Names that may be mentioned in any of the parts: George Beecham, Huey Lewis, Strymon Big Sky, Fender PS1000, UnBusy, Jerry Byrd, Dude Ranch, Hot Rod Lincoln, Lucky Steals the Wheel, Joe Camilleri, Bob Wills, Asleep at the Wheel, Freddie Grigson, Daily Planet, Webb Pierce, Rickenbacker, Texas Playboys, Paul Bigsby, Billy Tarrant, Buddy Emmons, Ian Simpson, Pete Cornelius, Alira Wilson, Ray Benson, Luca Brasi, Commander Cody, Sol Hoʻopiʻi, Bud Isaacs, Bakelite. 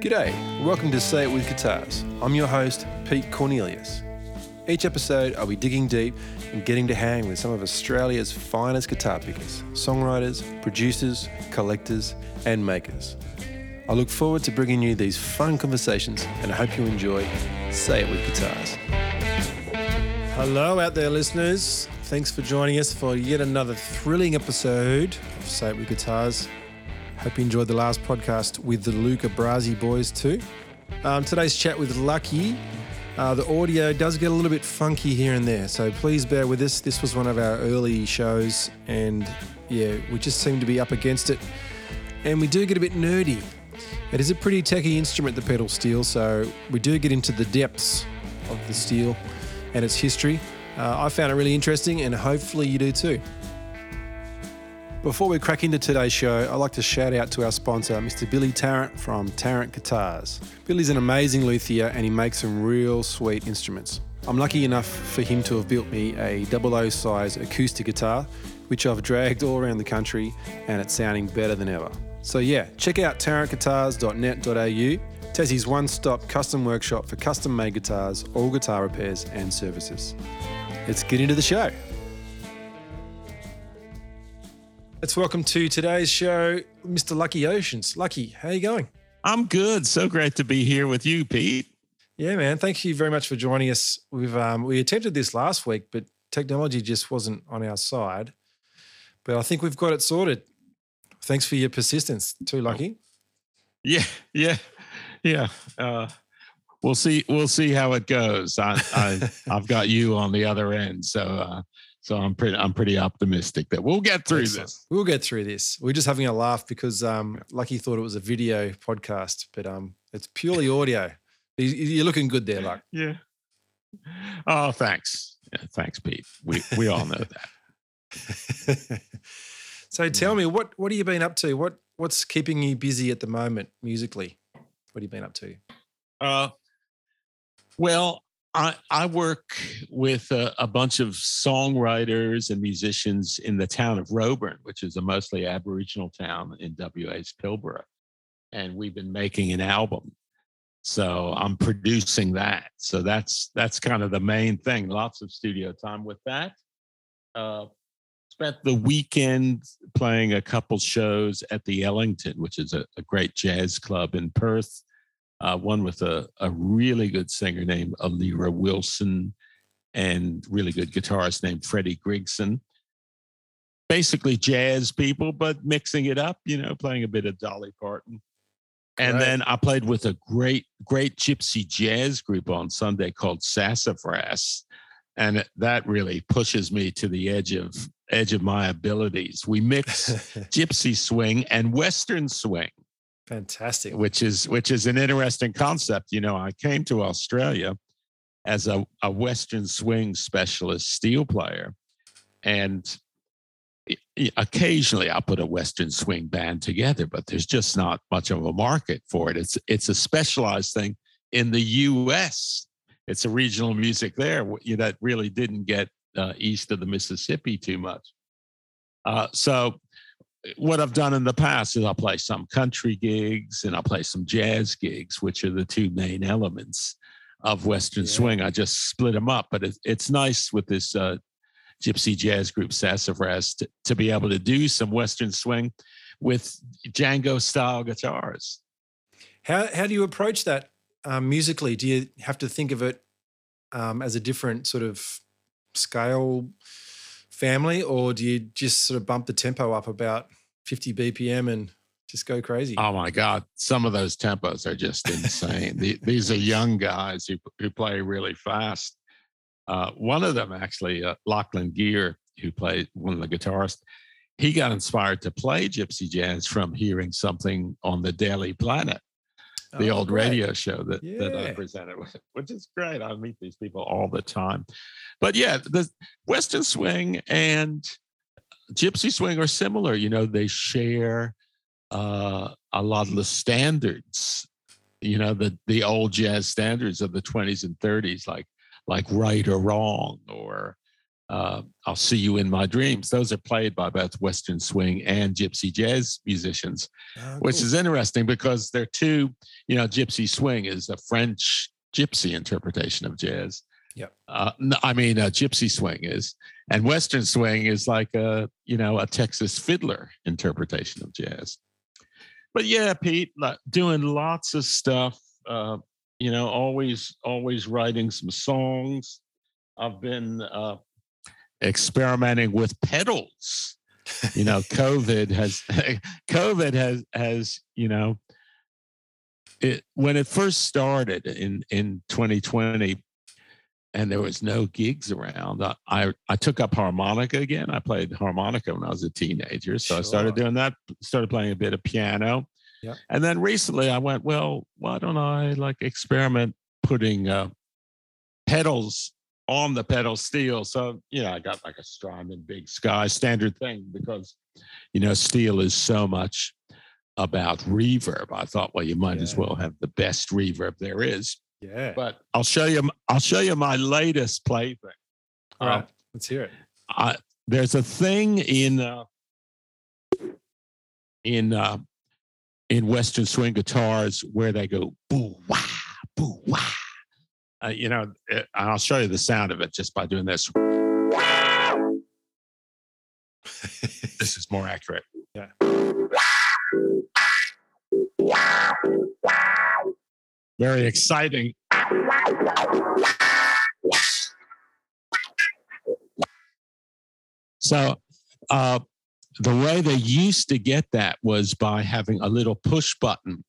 G'day, and welcome to Say It With Guitars. I'm your host, Pete Cornelius. Each episode, I'll be digging deep and getting to hang with some of Australia's finest guitar pickers, songwriters, producers, collectors, and makers. I look forward to bringing you these fun conversations, and I hope you enjoy Say It With Guitars. Hello out there, listeners. Thanks for joining us for yet another thrilling episode of Say It With Guitars. Hope you enjoyed the last podcast with the Luca Brasi boys too. Today's chat with Lucky. The audio does get a little bit funky here and there, so please bear with us. This was one of our early shows, and yeah, we just seem to be up against it. And we do get a bit nerdy. It is a pretty techie instrument, the pedal steel, so we do get into the depths of the steel and its history. I found it really interesting, and hopefully you do too. Before we crack into today's show, I'd like to shout out to our sponsor, Mr. Billy Tarrant from Tarrant Guitars. Billy's an amazing luthier and he makes some real sweet instruments. I'm lucky enough for him to have built me a 00 size acoustic guitar, which I've dragged all around the country and it's sounding better than ever. So yeah, check out tarrantguitars.net.au, Tassie's one-stop custom workshop for custom-made guitars, all guitar repairs and services. Let's get into the show. Let's welcome to today's show, Mr. Lucky Oceans. Lucky, how are you going? I'm good. So great to be here with you, Pete. Yeah, man. Thank you very much for joining us. We attempted this last week, but technology just wasn't on our side. But I think we've got it sorted. Thanks for your persistence too, Lucky. Yeah. We'll see how it goes. I've got you on the other end, so. So I'm pretty optimistic that we'll get through this. We'll get through this. We're just having a laugh because Lucky thought it was a video podcast, but it's purely audio. You're looking good there, Luck. Yeah. Oh, thanks. Yeah, thanks, Pete. We all know that. So tell me, what have you been up to? What's keeping you busy at the moment musically? What have you been up to? I work with a bunch of songwriters and musicians in the town of Roebourne, which is a mostly Aboriginal town in WA's Pilbara. And we've been making an album. So I'm producing that. So that's kind of the main thing. Lots of studio time with that. Spent the weekend playing a couple shows at the Ellington, which is a great jazz club in Perth. One with a really good singer named Alira Wilson and really good guitarist named Freddie Grigson. Basically jazz people, but mixing it up, playing a bit of Dolly Parton. And then I played with a great, great gypsy jazz group on Sunday called Sassafras. And that really pushes me to the edge of my abilities. We mix gypsy swing and Western swing. Fantastic. Which is an interesting concept. I came to Australia as a Western swing specialist steel player. And occasionally I'll put a Western swing band together, but there's just not much of a market for it. It's a specialized thing in the US. It's a regional music there that really didn't get east of the Mississippi too much. So what I've done in the past is I'll play some country gigs and I'll play some jazz gigs, which are the two main elements of Western swing. I just split them up, but it's nice with this gypsy jazz group Sassafras to be able to do some Western swing with Django style guitars. How do you approach that musically? Do you have to think of it as a different sort of scale family, or do you just sort of bump the tempo up about 50 BPM and just go crazy? Oh my God, some of those tempos are just insane. These are young guys who play really fast. One of them actually, Lachlan Gear, who played one of the guitarists, he got inspired to play gypsy jazz from hearing something on the Daily Planet, the old radio show that I presented with, which is great. I meet these people all the time. But yeah, the Western swing and gypsy swing are similar. They share a lot of the standards you know, the old jazz standards of the 20s and 30s, like Right or Wrong, or I'll See You in My Dreams. Those are played by both Western swing and gypsy jazz musicians, which is interesting because they're two, you know, gypsy swing is a French gypsy interpretation of jazz. Yeah. Gypsy swing is, and Western swing is like a, you know, a Texas fiddler interpretation of jazz. But yeah, Pete, like, doing lots of stuff, you know, always writing some songs. I've been experimenting with pedals. You know, COVID has, you know, it, when it first started in 2020 and there was no gigs around, I took up harmonica again. I played harmonica when I was a teenager. So I started doing that, started playing a bit of piano. Yep. And then recently I went, well, why don't I like experiment putting pedals on the pedal steel? So, you know, I got like a Strymon Big Sky, standard thing, because, you know, steel is so much about reverb. I thought, well, you might as well have the best reverb there is. Yeah. But I'll show you my latest plaything. All right, let's hear it. There's a thing in Western swing guitars where they go boo wah, boo wah. You know, I'll show you the sound of it just by doing this. This is more accurate. Yeah. Very exciting. So, the way they used to get that was by having a little push button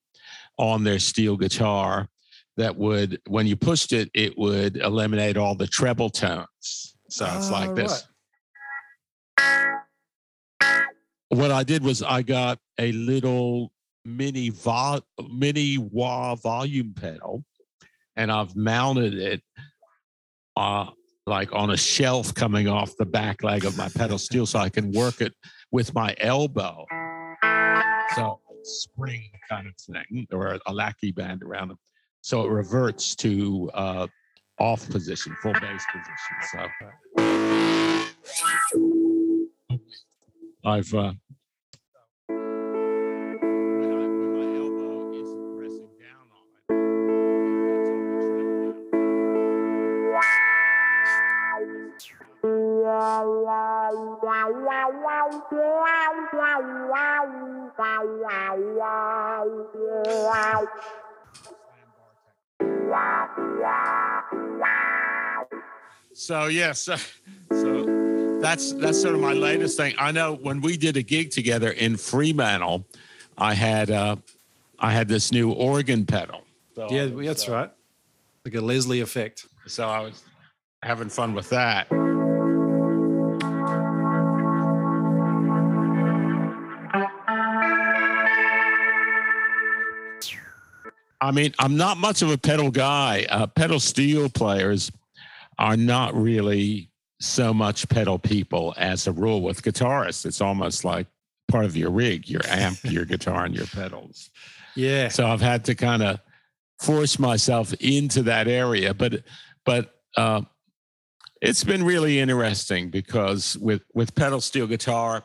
on their steel guitar that would, when you pushed it, it would eliminate all the treble tones. So it's like this. Right. What I did was I got a little mini wah volume pedal, and I've mounted it like on a shelf coming off the back leg of my pedal steel, so I can work it with my elbow. So spring kind of thing, or a lackey band around it. So it reverts to off position, full bass position. So I've so yes, so that's sort of my latest thing. I know when we did a gig together in Fremantle, I had this new organ pedal. So yeah, that's right, like a Leslie effect. So I was having fun with that. I mean, I'm not much of a pedal guy. Pedal steel players are not really so much pedal people as a rule. With guitarists, it's almost like part of your rig, your amp, your guitar, and your pedals. Yeah. So I've had to kind of force myself into that area, but it's been really interesting because with pedal steel guitar,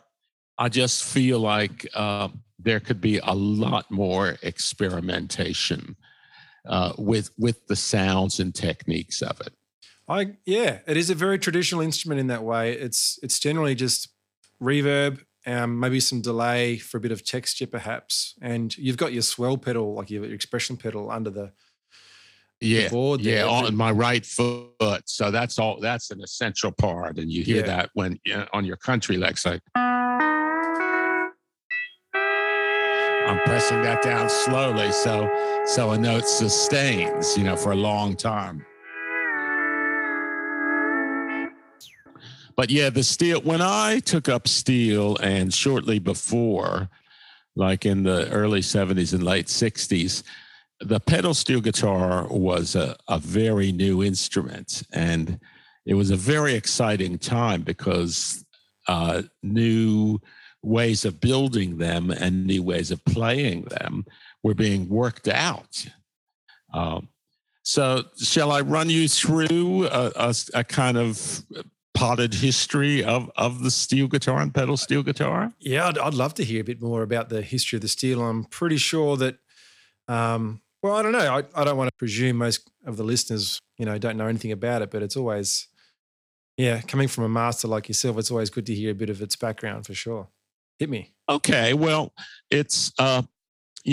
I just feel like there could be a lot more experimentation with the sounds and techniques of it. It is a very traditional instrument in that way. It's generally just reverb, maybe some delay for a bit of texture perhaps, and you've got your swell pedal, like your expression pedal under the board there. Yeah, on my right foot. So that's all. That's an essential part, and you hear that when on your country legs, like. I'm pressing that down slowly, so a note sustains, you know, for a long time. But yeah, the steel. When I took up steel, and shortly before, like in the early '70s and late '60s, the pedal steel guitar was a very new instrument, and it was a very exciting time because new ways of building them and new ways of playing them were being worked out. So shall I run you through a kind of potted history of the steel guitar and pedal steel guitar? Yeah, I'd love to hear a bit more about the history of the steel. I'm pretty sure that, well, I don't know. I don't want to presume most of the listeners, don't know anything about it, but it's always, coming from a master like yourself, it's always good to hear a bit of its background for sure. Hit me. Okay, well, it's, in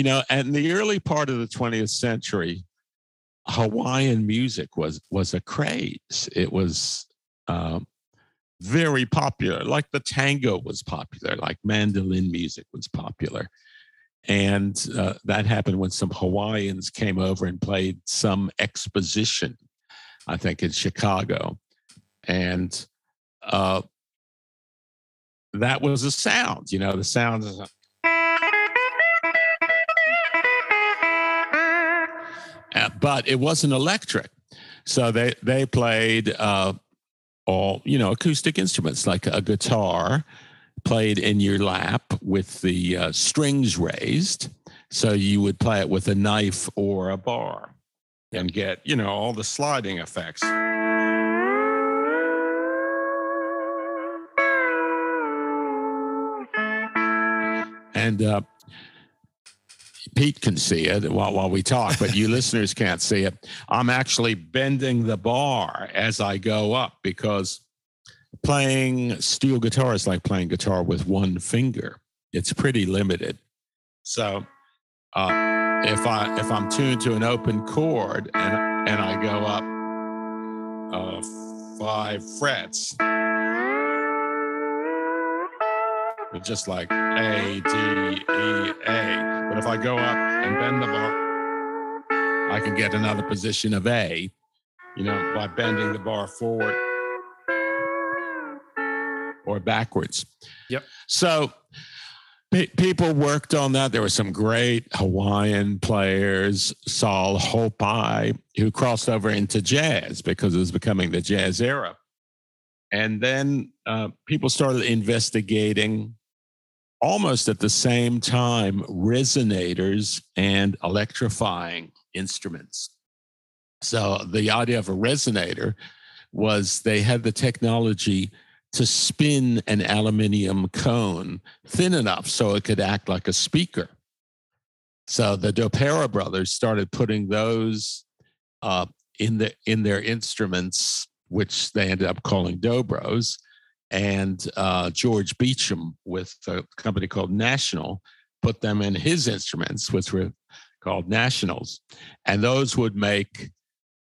the early part of the 20th century, Hawaiian music was a craze. It was very popular, like the tango was popular, like mandolin music was popular. And that happened when some Hawaiians came over and played some exposition, I think in Chicago. And that was a sound, the sound is but it wasn't electric. So they played all, acoustic instruments like a guitar played in your lap with the strings raised. So you would play it with a knife or a bar and get, all the sliding effects. And Pete can see it while we talk, but you listeners can't see it. I'm actually bending the bar as I go up because playing steel guitar is like playing guitar with one finger. It's pretty limited. So if I'm tuned to an open chord and I go up 5 frets, just like A, D, E, A. But if I go up and bend the bar, I can get another position of A, by bending the bar forward or backwards. Yep. So people worked on that. There were some great Hawaiian players, Sol Hoʻopiʻi, who crossed over into jazz because it was becoming the jazz era. And then people started investigating almost at the same time, resonators and electrifying instruments. So the idea of a resonator was they had the technology to spin an aluminum cone thin enough so it could act like a speaker. So the Dopera brothers started putting those in their instruments, which they ended up calling Dobros. And George Beecham with a company called National put them in his instruments, which were called Nationals. And those would make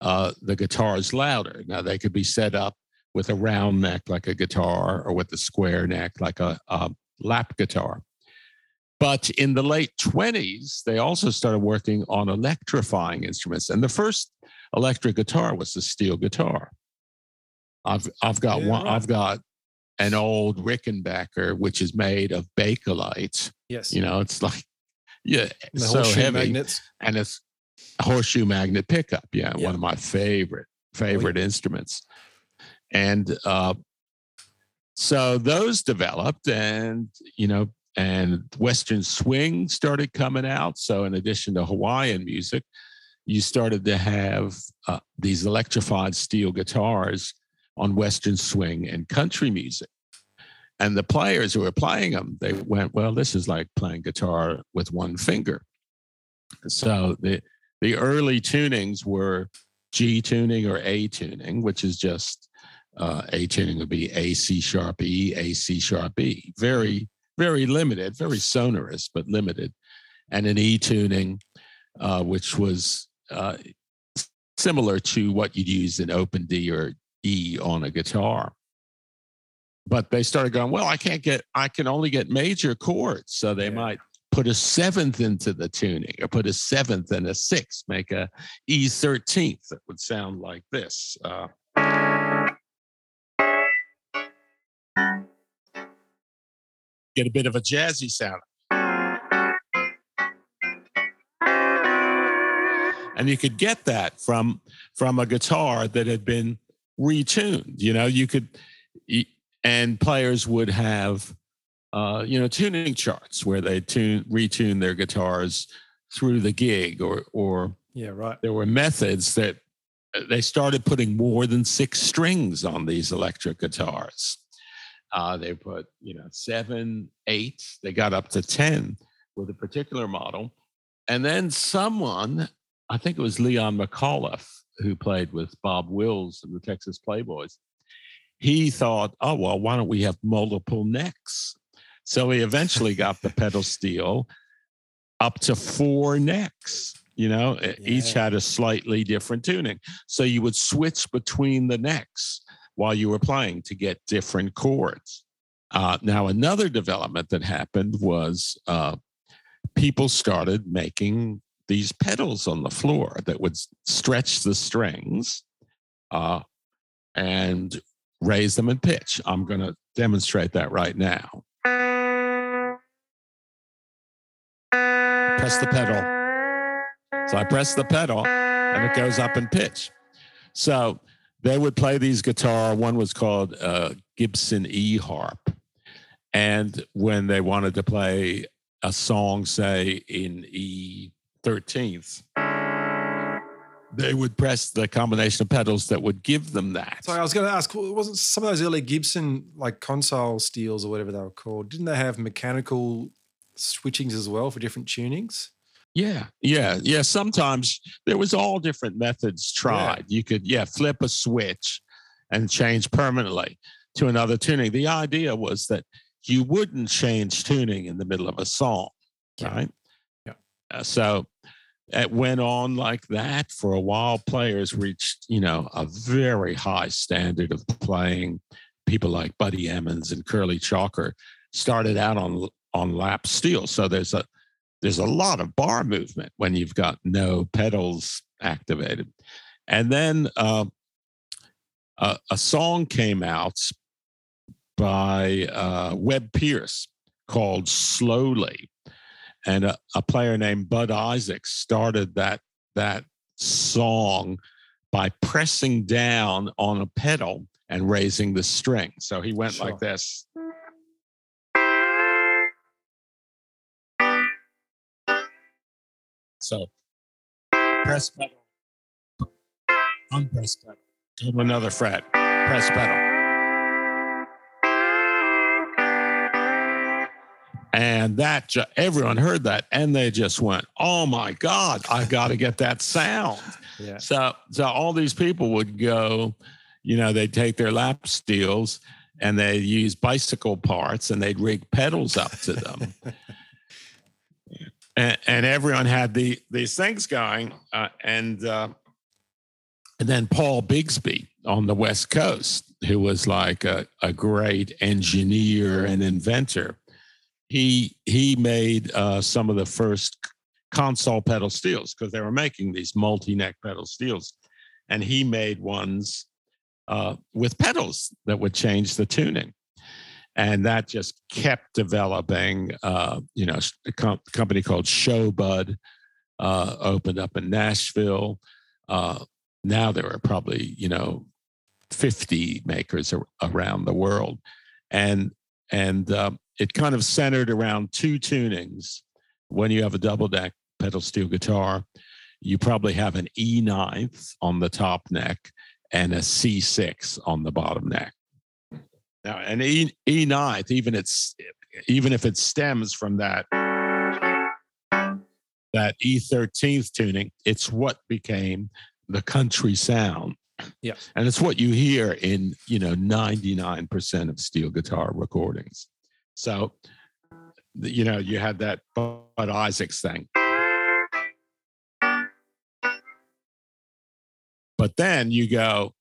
the guitars louder. Now, they could be set up with a round neck like a guitar or with a square neck like a lap guitar. But in the late 20s, they also started working on electrifying instruments. And the first electric guitar was the steel guitar. I've got one. I've got an old Rickenbacker, which is made of Bakelite. Yes. It's like, it's so heavy. Magnets. And it's a horseshoe magnet pickup. Yeah, yeah. One of my favorite instruments. And so those developed and Western swing started coming out. So in addition to Hawaiian music, you started to have these electrified steel guitars on Western swing and country music. And the players who were playing them, they went, well, this is like playing guitar with one finger. So the early tunings were G tuning or A tuning, which is just A tuning would be A, C sharp E, A, C sharp E. Very, very limited, very sonorous, but limited. And an E tuning, which was similar to what you'd use in open D or E on a guitar. But they started going, well, I can only get major chords. So they might put a 7th into the tuning or put a 7th and a 6th, make a E 13th that would sound like this. Get a bit of a jazzy sound. And you could get that from a guitar that had been retuned, you could, and players would have, tuning charts where they retune their guitars through the gig or Yeah, right. There were methods that they started putting more than 6 strings on these electric guitars. They put, 7, 8, they got up to 10 with a particular model. And then someone, I think it was Leon McAuliffe, who played with Bob Wills and the Texas Playboys, he thought, oh, well, why don't we have multiple necks? So he eventually got the pedal steel up to 4 necks. Each had a slightly different tuning. So you would switch between the necks while you were playing to get different chords. Now, another development that happened was people started making these pedals on the floor that would stretch the strings and raise them in pitch. I'm going to demonstrate that right now. Press the pedal. So I press the pedal and it goes up in pitch. So they would play these guitar. One was called Gibson E-Harp. And when they wanted to play a song, say in E13th, they would press the combination of pedals that would give them that. Sorry, I was going to ask, wasn't some of those early Gibson like console steels or whatever they were called, didn't they have mechanical switchings as well for different tunings? Yeah. Sometimes there was all different methods tried. Yeah. You could, flip a switch and change permanently to another tuning. The idea was that you wouldn't change tuning in the middle of a song, right? Yeah. So it went on like that for a while. Players reached, a very high standard of playing. People like Buddy Emmons and Curly Chalker started out on lap steel. So there's a lot of bar movement when you've got no pedals activated. And then a song came out by Webb Pierce called Slowly. And a player named Bud Isaacs started that song by pressing down on a pedal and raising the string. So he went like this. So press pedal, unpress pedal, go to another fret, press pedal. And that, everyone heard that and they just went, oh my God, I got to get that sound. Yeah. So all these people would go, they'd take their lap steels and they'd use bicycle parts and they'd rig pedals up to them. And everyone had these things going. And then Paul Bigsby on the West Coast, who was like a great engineer and inventor, he made some of the first console pedal steels because they were making these multi-neck pedal steels. And he made ones with pedals that would change the tuning. And that just kept developing. A company called Showbud opened up in Nashville. Now there are probably, 50 makers around the world. And it kind of centered around 2 tunings. When you have a double deck pedal steel guitar, you probably have an E9th on the top neck and a C6 on the bottom neck. Now, an E9th, even if it stems from that E13th tuning, it's what became the country sound. Yeah, and it's what you hear in 99% of steel guitar recordings. So, you had that Bud Isaacs thing, but then you go.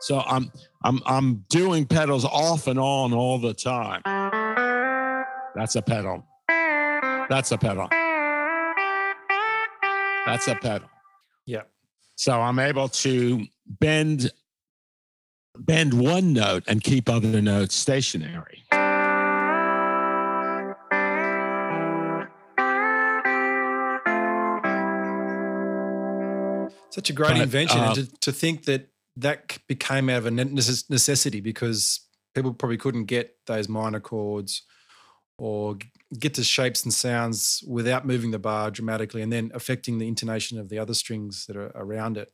So I'm doing pedals off and on all the time. That's a pedal. That's a pedal. That's a pedal. Yeah. So I'm able to bend one note and keep other notes stationary. Such a great invention. And to think that that became out of a necessity because people probably couldn't get those minor chords or get to shapes and sounds without moving the bar dramatically and then affecting the intonation of the other strings that are around it.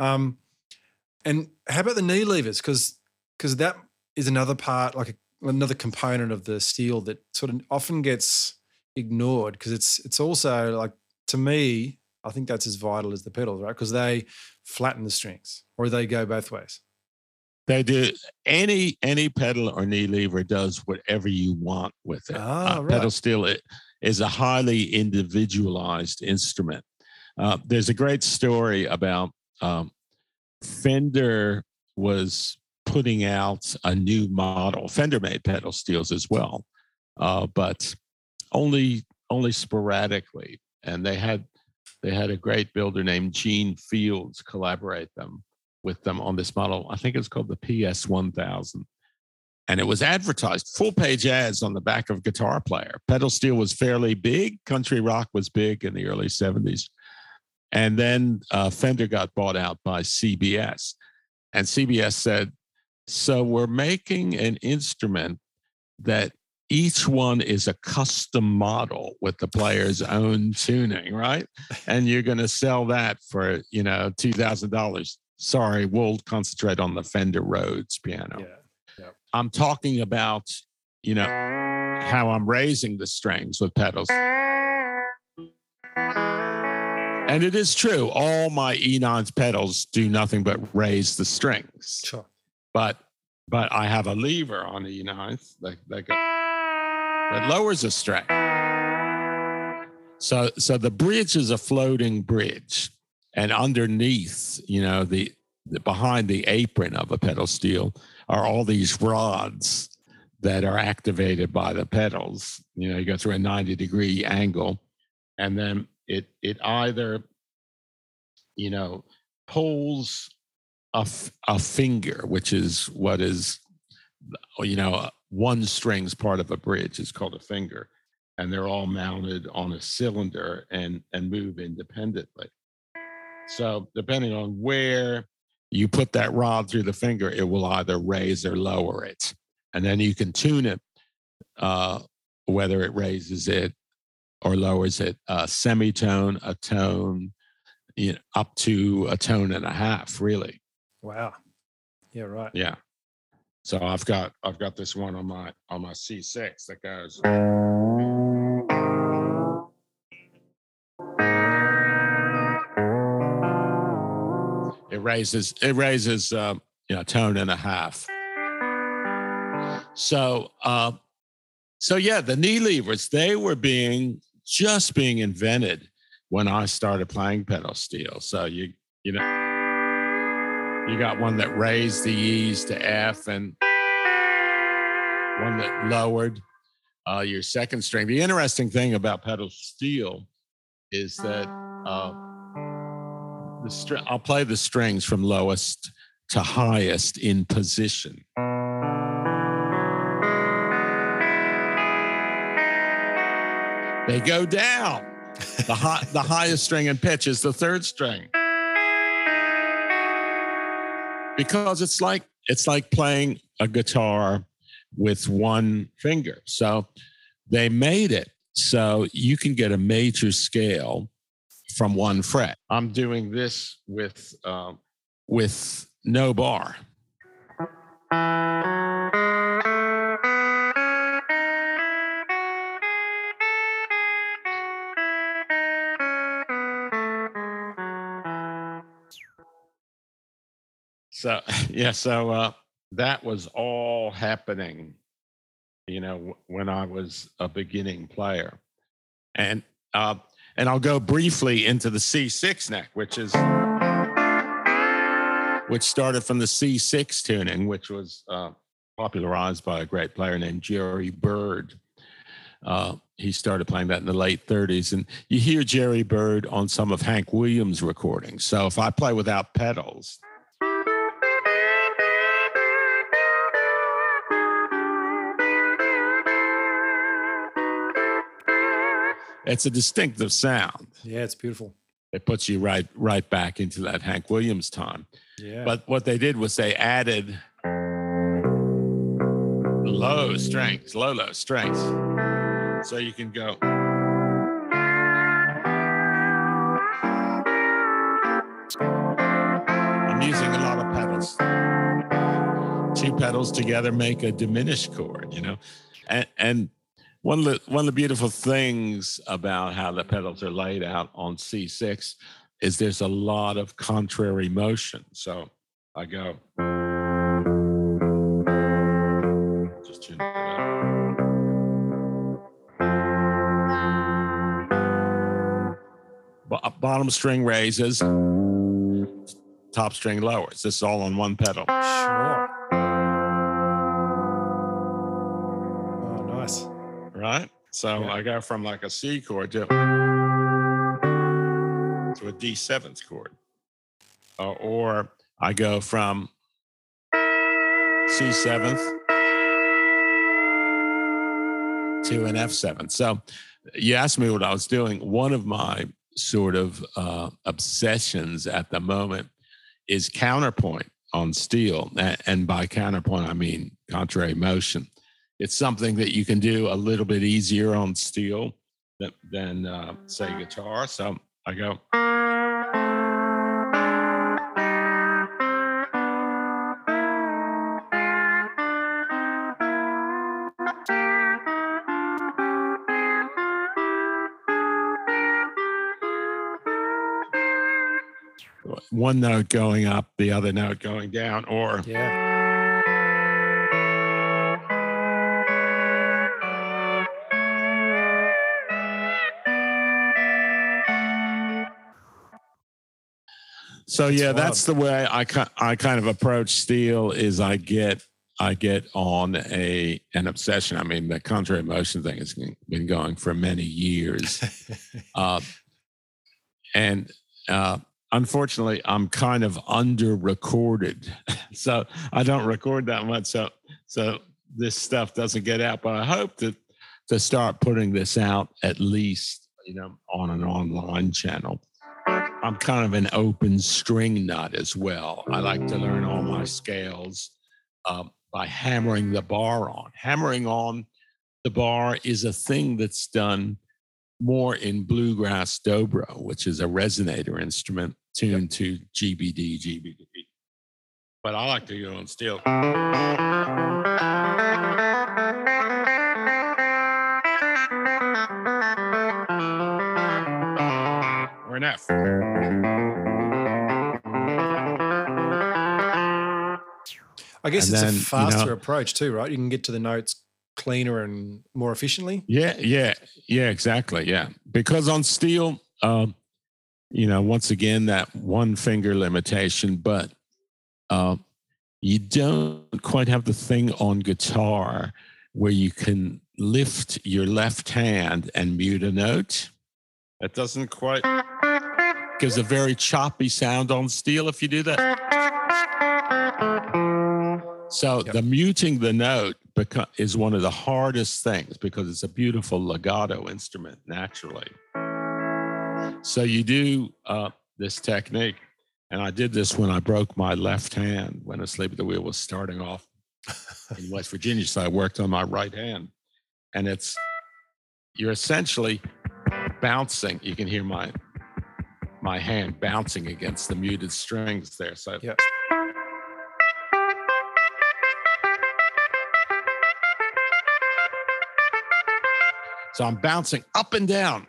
And how about the knee levers? Because that is another part, like another component of the steel that sort of often gets ignored because it's also like, to me, I think that's as vital as the pedals, right? Because they flatten the strings or they go both ways. They do. Any pedal or knee lever does whatever you want with it. Right. Pedal steel is a highly individualized instrument. There's a great story about Fender was putting out a new model. Fender made pedal steels as well, but only sporadically. And they had a great builder named Gene Fields collaborate with them on this model. I think it was called the PS1000. And it was advertised, full-page ads on the back of Guitar Player. Pedal steel was fairly big. Country rock was big in the early 70s. And then Fender got bought out by CBS. And CBS said, so we're making an instrument that each one is a custom model with the player's own tuning, right? And you're going to sell that for, $2,000. Sorry, we'll concentrate on the Fender Rhodes piano. Yeah. Yep. I'm talking about, how I'm raising the strings with pedals. And it is true. All my E9s pedals do nothing but raise the strings. Sure. But I have a lever on the E9s that lowers a string. So the bridge is a floating bridge. And underneath, the behind the apron of a pedal steel are all these rods that are activated by the pedals. You go through a 90-degree angle, and then it either, pulls a finger, which is what is, one string's part of a bridge is called a finger, and they're all mounted on a cylinder and move independently. So depending on where you put that rod through the finger, it will either raise or lower it. And then you can tune it, whether it raises it or lowers it, a semitone, a tone, up to a tone and a half, really. Wow. Yeah, right. Yeah. So I've got this one on my C6 that goes... It raises a tone and a half. So the knee levers, they were being invented when I started playing pedal steel. So you got one that raised the E's to F and one that lowered your second string. The interesting thing about pedal steel is that. I'll play the strings from lowest to highest in position. They go down. The highest string in pitch is the third string. Because it's like playing a guitar with one finger. So they made it so you can get a major scale from one fret. I'm doing this with no bar. So yeah, that was all happening, when I was a beginning player, And I'll go briefly into the C6 neck, which started from the C6 tuning, which was popularized by a great player named Jerry Byrd. He started playing that in the late 30s. And you hear Jerry Byrd on some of Hank Williams' recordings. So if I play without pedals, it's a distinctive sound. Yeah, it's beautiful. It puts you right back into that Hank Williams time. Yeah. But what they did was they added low strings. So you can go. I'm using a lot of pedals. Two pedals together make a diminished chord, you know? And one of the beautiful things about how the pedals are laid out on C6 is there's a lot of contrary motion. So I go. Just tune it up. Bottom string raises, top string lowers. This is all on one pedal. Sure. Right? So yeah. I go from like a C chord to a D7 chord. Or I go from C7 to an F7. So you asked me what I was doing. One of my sort of obsessions at the moment is counterpoint on steel. And by counterpoint, I mean contrary motion. It's something that you can do a little bit easier on steel than say, guitar. So I go. One note going up, the other note going down, or... Yeah. So yeah, that's the way I kind of approach steel. Is I get on an obsession. I mean, the contrary motion thing has been going for many years, and unfortunately, I'm kind of under-recorded, so I don't record that much. So this stuff doesn't get out. But I hope to start putting this out at least, you know, on an online channel. I'm kind of an open string nut as well. I like to learn all my scales by hammering the bar on. Hammering on the bar is a thing that's done more in bluegrass dobro, which is a resonator instrument tuned to GBD. But I like to go on steel. Or an F. I guess and it's then, a faster approach too, right? You can get to the notes cleaner and more efficiently. Yeah, exactly. Yeah, because on steel, once again that one finger limitation, but you don't quite have the thing on guitar where you can lift your left hand and mute a note. It doesn't quite gives a very choppy sound on steel if you do that. So the muting the note is one of the hardest things because it's a beautiful legato instrument naturally. So you do this technique, and I did this when I broke my left hand when Asleep at the Wheel was starting off in West Virginia. So I worked on my right hand, and you're essentially bouncing. You can hear my hand bouncing against the muted strings there. So. Yep. So I'm bouncing up and down.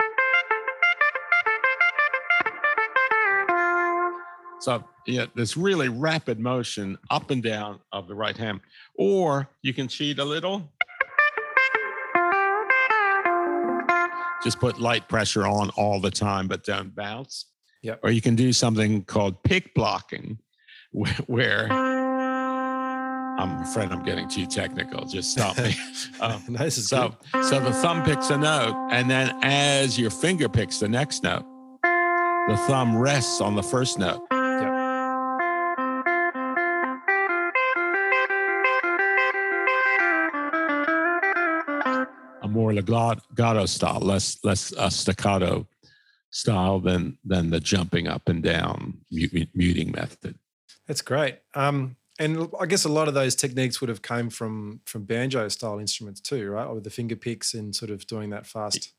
So yeah, this really rapid motion up and down of the right hand. Or you can cheat a little. Just put light pressure on all the time, but don't bounce. Yep. Or you can do something called pick blocking, where I'm afraid I'm getting too technical. Just stop me. So the thumb picks a note, and then as your finger picks the next note, the thumb rests on the first note. Yep. A more legato style, less a staccato style than the jumping up and down muting method. That's great. And I guess a lot of those techniques would have came from banjo style instruments too, right? Or the finger picks and sort of doing that fast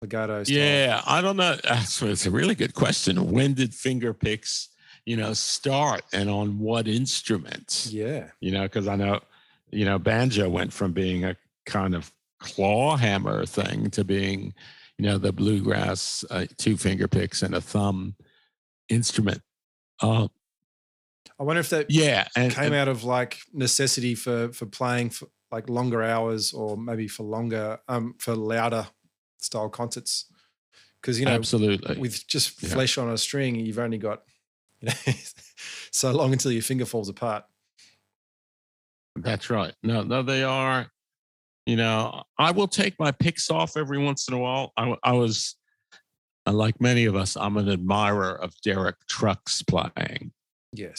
legato style. Yeah, I don't know. It's a really good question. When did finger picks, start, and on what instruments? Yeah. Because I know, banjo went from being a kind of claw hammer thing to being, the bluegrass, two finger picks and a thumb instrument. I wonder if that came out of like necessity for playing for like longer hours, or maybe for longer for louder style concerts, because absolutely with just flesh on a string you've only got so long until your finger falls apart. That's right. No, they are. I will take my picks off every once in a while. I was, like many of us, I'm an admirer of Derek Trucks playing. Yes.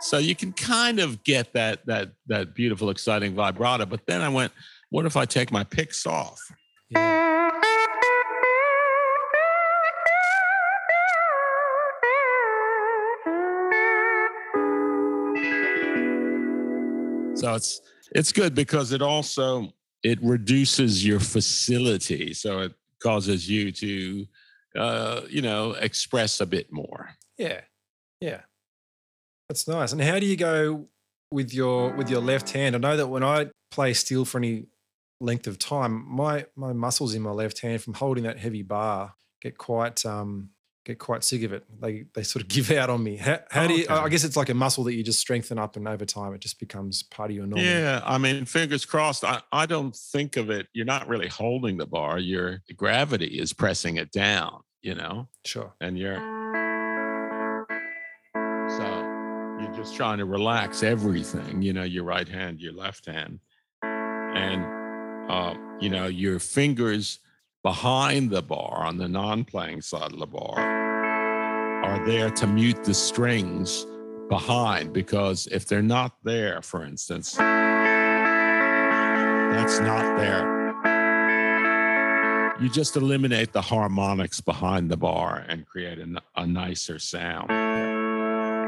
So you can kind of get that beautiful, exciting vibrato. But then I went, what if I take my picks off? Yeah. So it's good because it also reduces your facility. So it causes you to, express a bit more. Yeah, that's nice. And how do you go with your left hand? I know that when I play steel for any length of time, my muscles in my left hand from holding that heavy bar get quite sick of it. They sort of give out on me. How do you? I guess it's like a muscle that you just strengthen up, and over time it just becomes part of your normal. Yeah, I mean, fingers crossed. I don't think of it. You're not really holding the bar. Your gravity is pressing it down. Sure. And you're just trying to relax everything. Your right hand, your left hand, and your fingers behind the bar on the non-playing side of the bar are there to mute the strings behind, because if they're not there, for instance, that's not there. You just eliminate the harmonics behind the bar and create a nicer sound.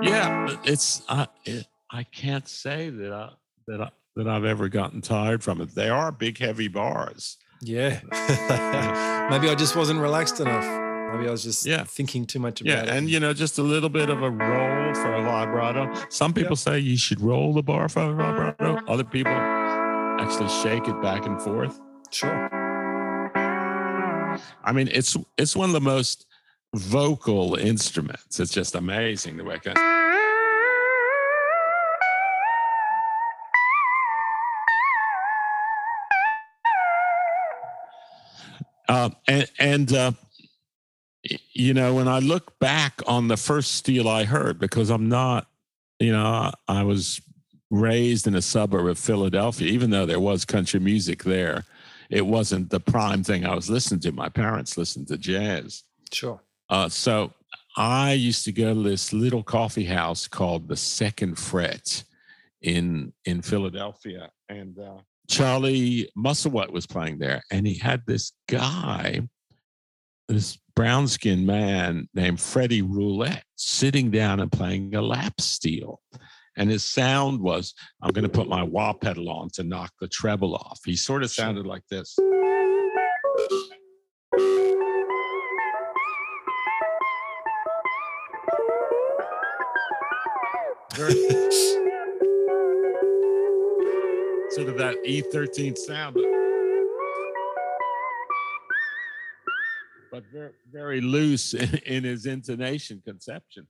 Yeah, it's I can't say that I've ever gotten tired from it. They are big, heavy bars. Yeah. Maybe I just wasn't relaxed enough. Maybe I was just thinking too much about it. Yeah, and, just a little bit of a roll for a vibrato. Some people say you should roll the bar for a vibrato. Other people actually shake it back and forth. Sure. I mean, it's one of the most vocal instruments. It's just amazing the way it goes. When I look back on the first steel I heard, because I'm not, I was raised in a suburb of Philadelphia, even though there was country music there, it wasn't the prime thing I was listening to. My parents listened to jazz. Sure. So I used to go to this little coffee house called the Second Fret in Philadelphia, and Charlie Musselwhite was playing there, and he had this guy, this brown-skinned man named Freddie Roulette, sitting down and playing a lap steel. And his sound was, I'm going to put my wah pedal on to knock the treble off. He sort of sounded like this. Sort of that E13 sound, but very, very loose in his intonation conception.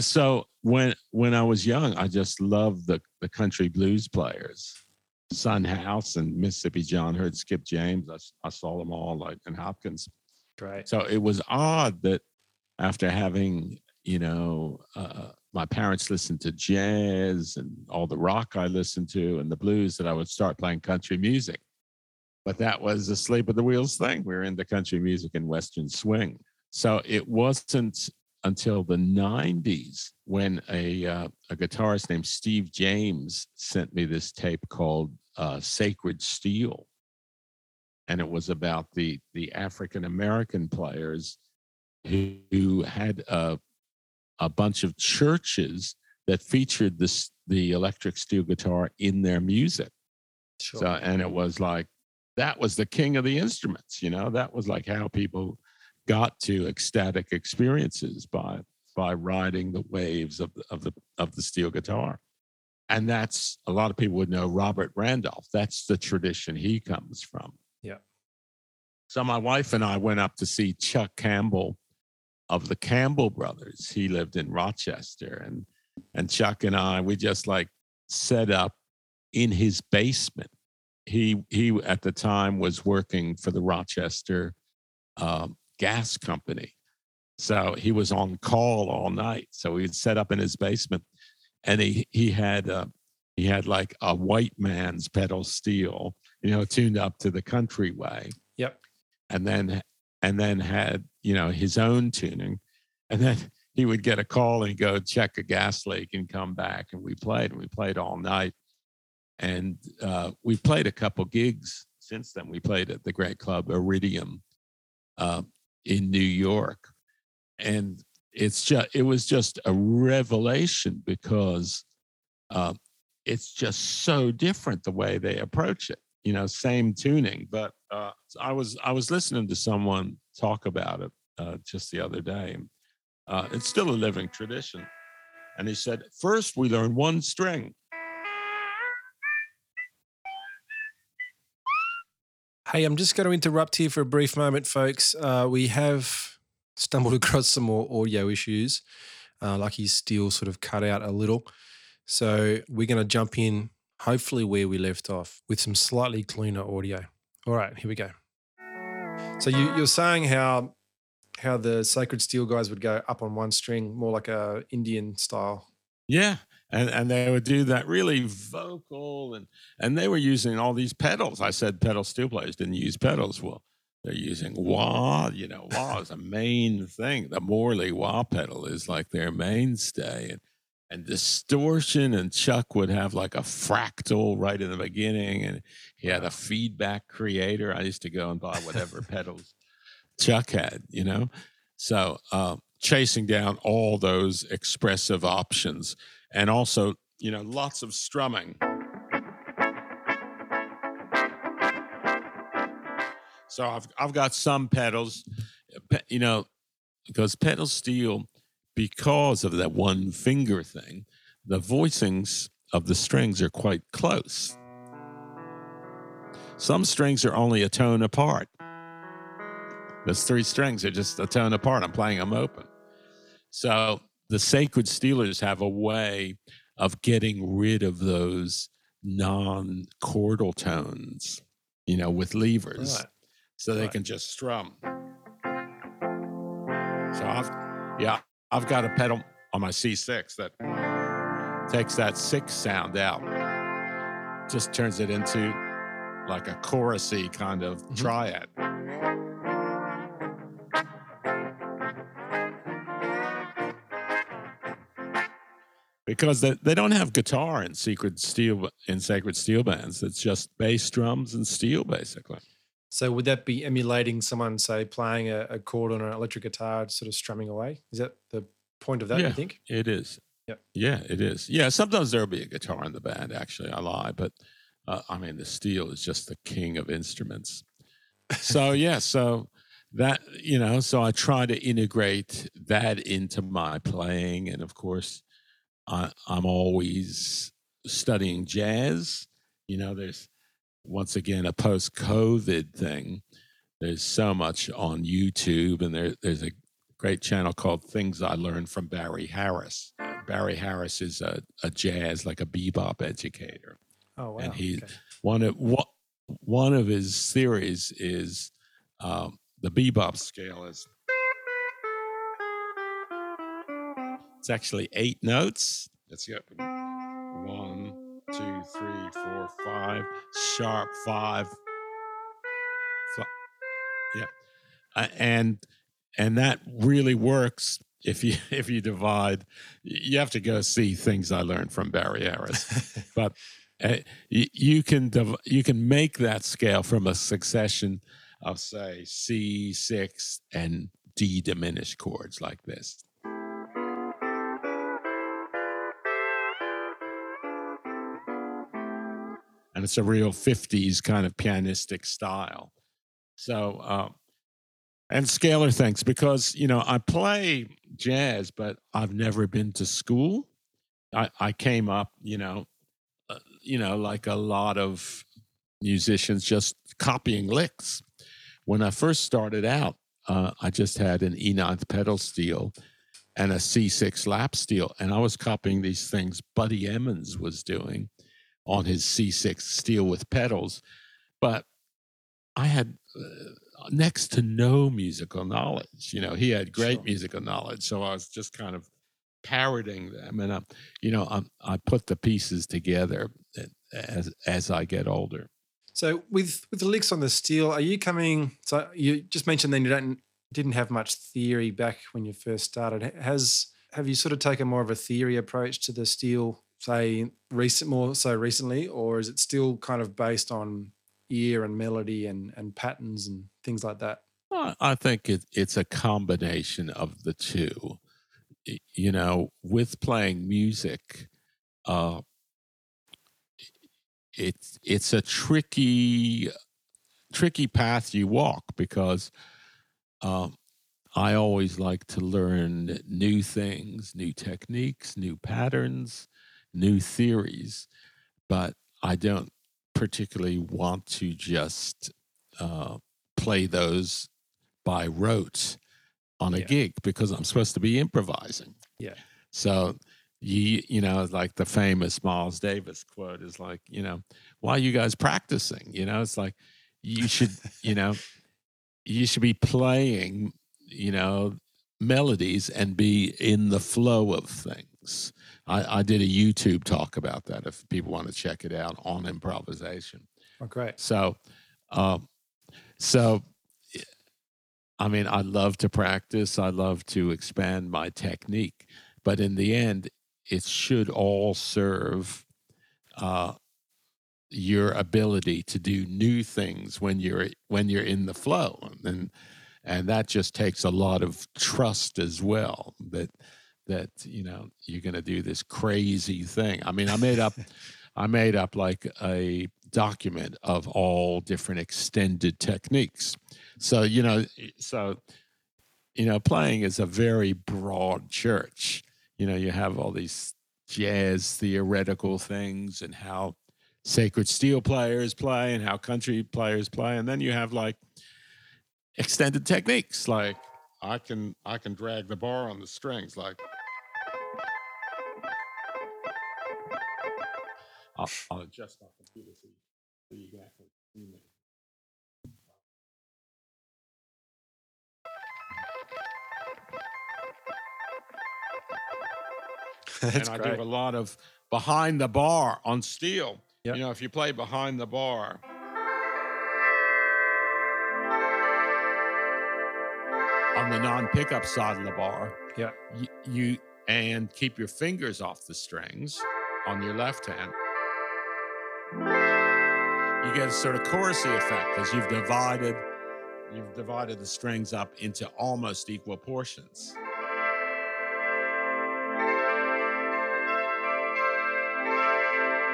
So when I was young, I just loved the country blues players, Son House and Mississippi John Hurt, Skip James. I saw them all, and Hopkins. Right. So it was odd that after having, my parents listened to jazz and all the rock I listened to and the blues, that I would start playing country music. But that was the Asleep at the Wheels thing. We were into country music and Western swing. So it wasn't until the 90s when a guitarist named Steve James sent me this tape called Sacred Steel. And it was about the African-American players who had a bunch of churches that featured this, the electric steel guitar in their music. Sure. So, and it was like, that was the king of the instruments, you know, that was like how people got to ecstatic experiences by riding the waves of the steel guitar. And that's, a lot of people would know Robert Randolph. That's the tradition he comes from. Yeah. So my wife and I went up to see Chuck Campbell of the Campbell Brothers. He lived in Rochester, and Chuck and I, we just like set up in his basement. He at the time was working for the Rochester gas company. So he was on call all night. So we'd set up in his basement, and he had like a white man's pedal steel, you know, tuned up to the country way. Yep. And then had, you know, his own tuning. And then he would get a call and go check a gas leak and come back. And we played all night. And we played a couple gigs since then. We played at the great club Iridium in New York. And it was just a revelation, because it's just so different the way they approach it. You know, same tuning, but I was listening to someone talk about it just the other day. It's still a living tradition. And he said, first we learn one string. Hey, I'm just going to interrupt here for a brief moment, folks. We have stumbled across some more audio issues. Lucky's still sort of cut out a little. So we're going to jump in, hopefully where we left off, with some slightly cleaner audio. All right, here we go. So you're saying how the Sacred Steel guys would go up on one string, more like a Indian style. Yeah, and they would do that really vocal, and they were using all these pedals. I said pedal steel players didn't use pedals. Well, they're using wah. You know, wah is a main thing. The Morley wah pedal is like their mainstay, and distortion, and Chuck would have like a fractal right in the beginning, and he had a feedback creator. I used to go and buy whatever pedals Chuck had, you know? So chasing down all those expressive options, and also, you know, lots of strumming. So I've got some pedals, you know, because pedal steel, because of that one finger thing, the voicings of the strings are quite close. Some strings are only a tone apart. Those three strings are just a tone apart. I'm playing them open. So the Sacred Steelers have a way of getting rid of those non-chordal tones, you know, with levers. Right. So they can just strum. So I've got a pedal on my C6 that takes that six sound out, just turns it into like a chorusy kind of triad. Because they don't have guitar in Sacred Steel bands. It's just bass drums and steel, basically. So would that be emulating someone, say, playing a chord on an electric guitar, sort of strumming away? Is that the point of that, you think? It is. Yep. Yeah, it is. Yeah, sometimes there'll be a guitar in the band, actually. I lie. But, I mean, the steel is just the king of instruments. So, yeah, so that, you know, so I try to integrate that into my playing. And, of course, I'm always studying jazz. You know, there's, once again, a post-COVID thing. There's so much on YouTube, and there's a great channel called Things I Learned from Barry Harris. Barry Harris is a jazz, like a bebop educator. Oh, wow. And one of his theories is the bebop scale is, it's actually 8 notes. Let's go. 1, 2, 3, 4, 5, sharp 5. Yeah, and that really works if you divide. You have to go see Things I Learned from Barry Harris, but You can make that scale from a succession of, say, C, 6, and D diminished chords like this. And it's a real 50s kind of pianistic style. So, and scalar things, because, you know, I play jazz, but I've never been to school. I came up, you know, like a lot of musicians, just copying licks. When I first started out, I just had an E9 pedal steel and a C6 lap steel, and I was copying these things Buddy Emmons was doing on his C6 steel with pedals. But I had next to no musical knowledge. You know, he had great musical knowledge, so I was just kind of parroting them, and I put the pieces together as I get older. So with the licks on the steel, are you coming? So you just mentioned then you didn't have much theory back when you first started. Have you sort of taken more of a theory approach to the steel, say more so recently, or is it still kind of based on ear and melody and patterns and things like that? I think it's a combination of the two. You know, with playing music, it's a tricky path you walk, because I always like to learn new things, new techniques, new patterns, new theories, but I don't particularly want to just play those by rote on a gig, because I'm supposed to be improvising. Yeah. So you know, like the famous Miles Davis quote is like, you know, why are you guys practicing? You know, it's like you should, you know, you should be playing, you know, melodies and be in the flow of things. I did a YouTube talk about that if people want to check it out, on improvisation. Oh, great. So, I mean, I love to practice. I love to expand my technique. But in the end, it should all serve your ability to do new things when you're in the flow. And that just takes a lot of trust as well, that you know, you're going to do this crazy thing. I mean, I made up like a document of all different extended techniques. So, playing is a very broad church. You know, you have all these jazz theoretical things and how sacred steel players play and how country players play. And then you have like extended techniques. Like I can drag the bar on the strings. Like I'll adjust my computer so you can actually see me. That's and I great. Do a lot of behind the bar on steel. Yep. You know, if you play behind the bar, on the non-pickup side of the bar, yep, you and keep your fingers off the strings on your left hand, you get a sort of chorusy effect, because you've divided the strings up into almost equal portions.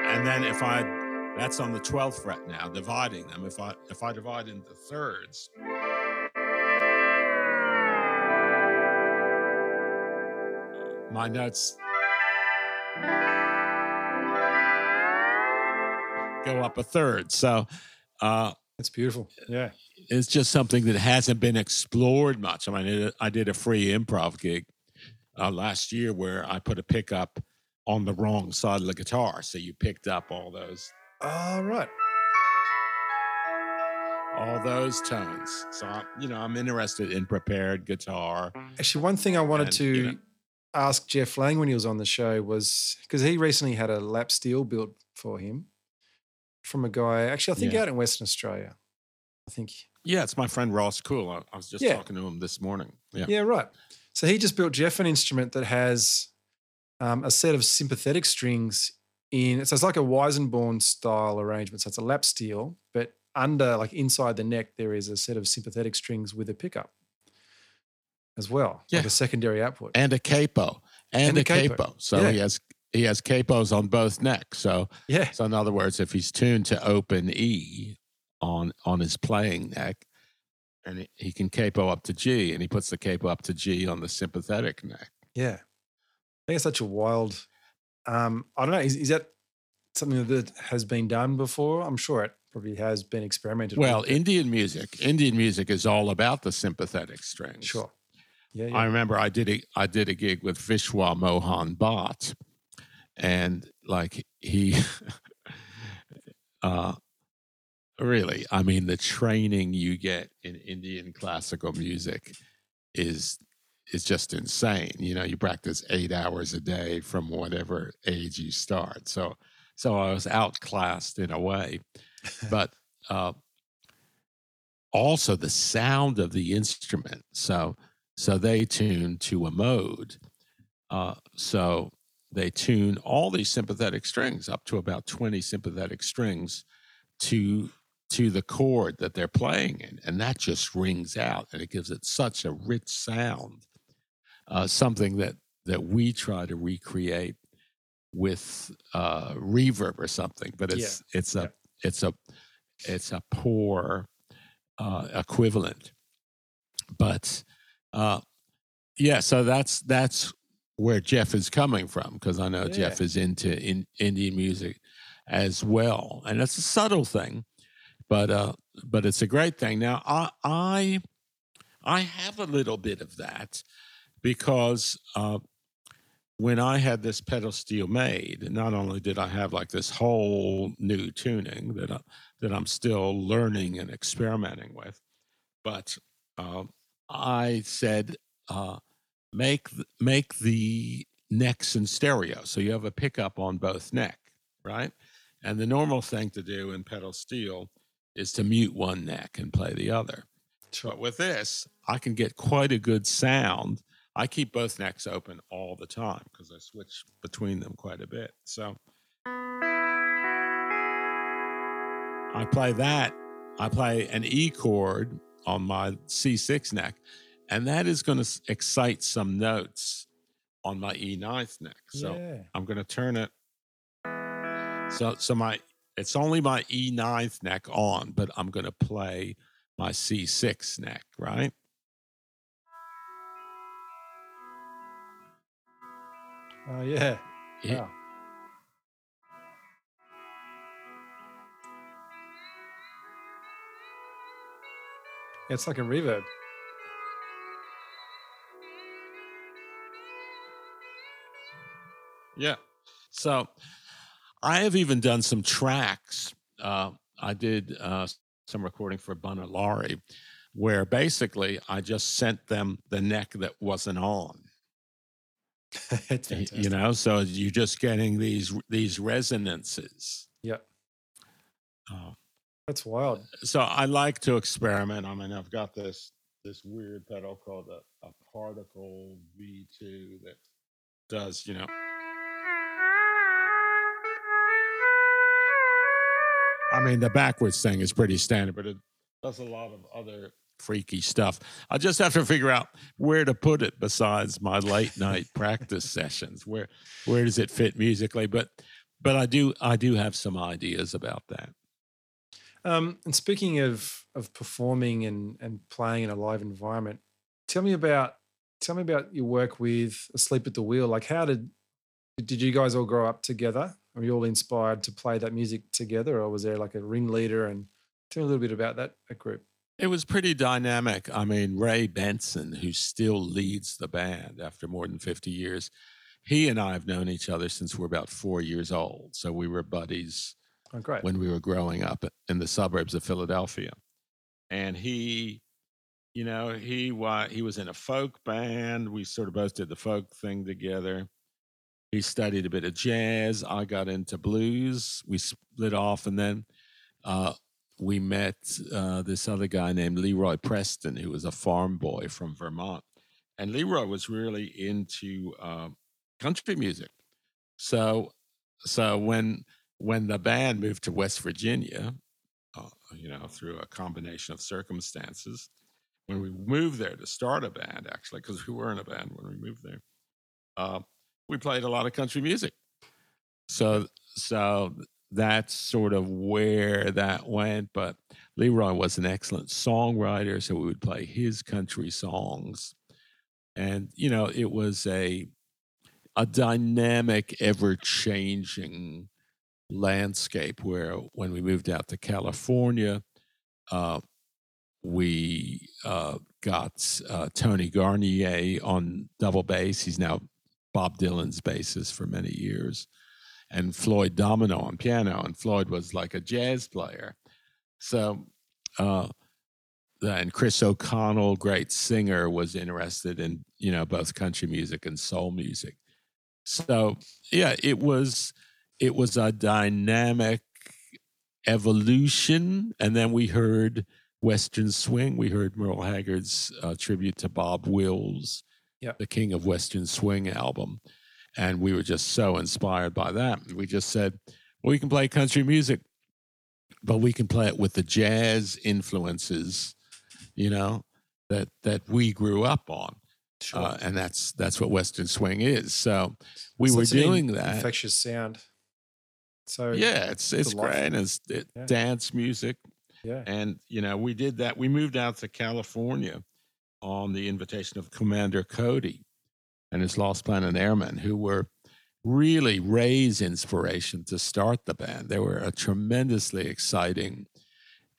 And then that's on the 12th fret now, dividing them. If I divide into thirds, my notes go up a third. So that's beautiful. Yeah, it's just something that hasn't been explored much. I mean, I did a free improv gig last year where I put a pickup on the wrong side of the guitar. So you picked up all those. All right. All those tones. So, I'm interested in prepared guitar. Actually, one thing I wanted to ask Jeff Lang when he was on the show was, because he recently had a lap steel built for him from a guy, actually, I think out in Western Australia. I think. Yeah, it's my friend Ross Cool. I was just talking to him this morning. Yeah. Yeah, right. So he just built Jeff an instrument that has a set of sympathetic strings in, so it's like a Weizenborn style arrangement. So it's a lap steel, but under, like inside the neck, there is a set of sympathetic strings with a pickup as well, yeah, like a secondary output. And a capo. And a capo. So yeah, he has capos on both necks. So, yeah. So in other words, if he's tuned to open E on his playing neck, and he can capo up to G, and he puts the capo up to G on the sympathetic neck. Yeah. I think it's such a wild, I don't know, is that something that has been done before? I'm sure it probably has been experimented with. Well, Indian music is all about the sympathetic strings. Sure. Yeah, yeah. I remember I did a gig with Vishwa Mohan Bhatt, and like he, really, I mean, the training you get in Indian classical music is just insane. You know, you practice 8 hours a day from whatever age you start. So I was outclassed in a way, but also the sound of the instrument. So they tune to a mode. So they tune all these sympathetic strings up to about 20 sympathetic strings to the chord that they're playing in, and that just rings out, and it gives it such a rich sound. Something that we try to recreate with reverb or something, but it's a poor equivalent. But so that's where Jeff is coming from, because I know Jeff is into Indian music as well, and that's a subtle thing, but it's a great thing. Now I have a little bit of that, because when I had this pedal steel made, not only did I have like this whole new tuning that I'm still learning and experimenting with, but I said make the necks in stereo, so you have a pickup on both neck, right? And the normal thing to do in pedal steel is to mute one neck and play the other. Sure. But with this, I can get quite a good sound. I keep both necks open all the time because I switch between them quite a bit. So I play an E chord on my C6 neck, and that is going to excite some notes on my E9 neck. So I'm going to turn it. So it's only my E9 neck on, but I'm going to play my C6 neck, right? Oh, yeah. Wow. It's like a reverb. Yeah. So I have even done some tracks. I did some recording for Bunna Laurie, where basically I just sent them the neck that wasn't on. It's fantastic. You know, so you're just getting these resonances. Yeah. That's wild. So I like to experiment. I mean, I've got this weird pedal called a Particle V2 that does, you know. I mean, the backwards thing is pretty standard, but it does a lot of other freaky stuff. I just have to figure out where to put it besides my late night practice sessions. Where does it fit musically? But I do have some ideas about that. And speaking of performing and playing in a live environment, tell me about your work with Asleep at the Wheel. Like, how did you guys all grow up together? Were you all inspired to play that music together, or was there like a ringleader? And tell me a little bit about that group. It was pretty dynamic. I mean, Ray Benson, who still leads the band after more than 50 years, he and I have known each other since we're about 4 years old. So we were buddies when we were growing up in the suburbs of Philadelphia. And he was in a folk band. We sort of both did the folk thing together. He studied a bit of jazz. I got into blues. We split off, and then we met this other guy named Leroy Preston, who was a farm boy from Vermont. And Leroy was really into country music. So So when the band moved to West Virginia, through a combination of circumstances, when we moved there to start a band, actually, because we were in a band when we moved there, we played a lot of country music. So that's sort of where that went. But Leroy was an excellent songwriter, so we would play his country songs. And, it was a dynamic, ever-changing landscape where when we moved out to California, we got Tony Garnier on double bass. He's now Bob Dylan's bassist for many years, and Floyd Domino on piano. And Floyd was like a jazz player. So, and Chris O'Connell, great singer, was interested in, both country music and soul music. So, yeah, it was a dynamic evolution. And then we heard Western Swing. We heard Merle Haggard's tribute to Bob Wills, the King of Western Swing album. And we were just so inspired by that. We just said, well, we can play country music, but we can play it with the jazz influences, that we grew up on. Sure. And that's what Western Swing is. So we were doing that. Infectious sound. So yeah, it's great. It's dance music. Yeah. And, we did that. We moved out to California on the invitation of Commander Cody and his Lost Planet Airmen, who were really Ray's inspiration to start the band. They were a tremendously exciting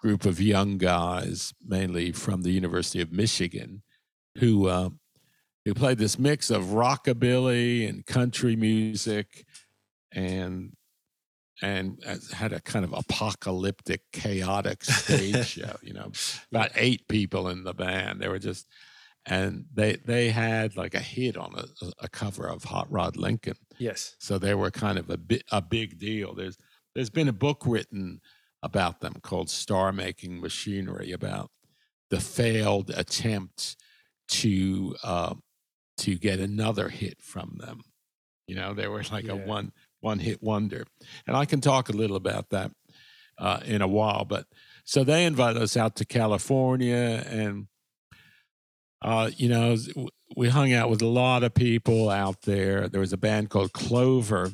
group of young guys, mainly from the University of Michigan, who played this mix of rockabilly and country music and had a kind of apocalyptic, chaotic stage show, about 8 people in the band. They were just... And they had like a hit on a cover of Hot Rod Lincoln. Yes. So they were kind of a big deal. There's been a book written about them called Star Making Machinery, about the failed attempt to get another hit from them. They were like a one hit wonder. And I can talk a little about that in a while. But so they invited us out to California, and we hung out with a lot of people out there. There was a band called Clover.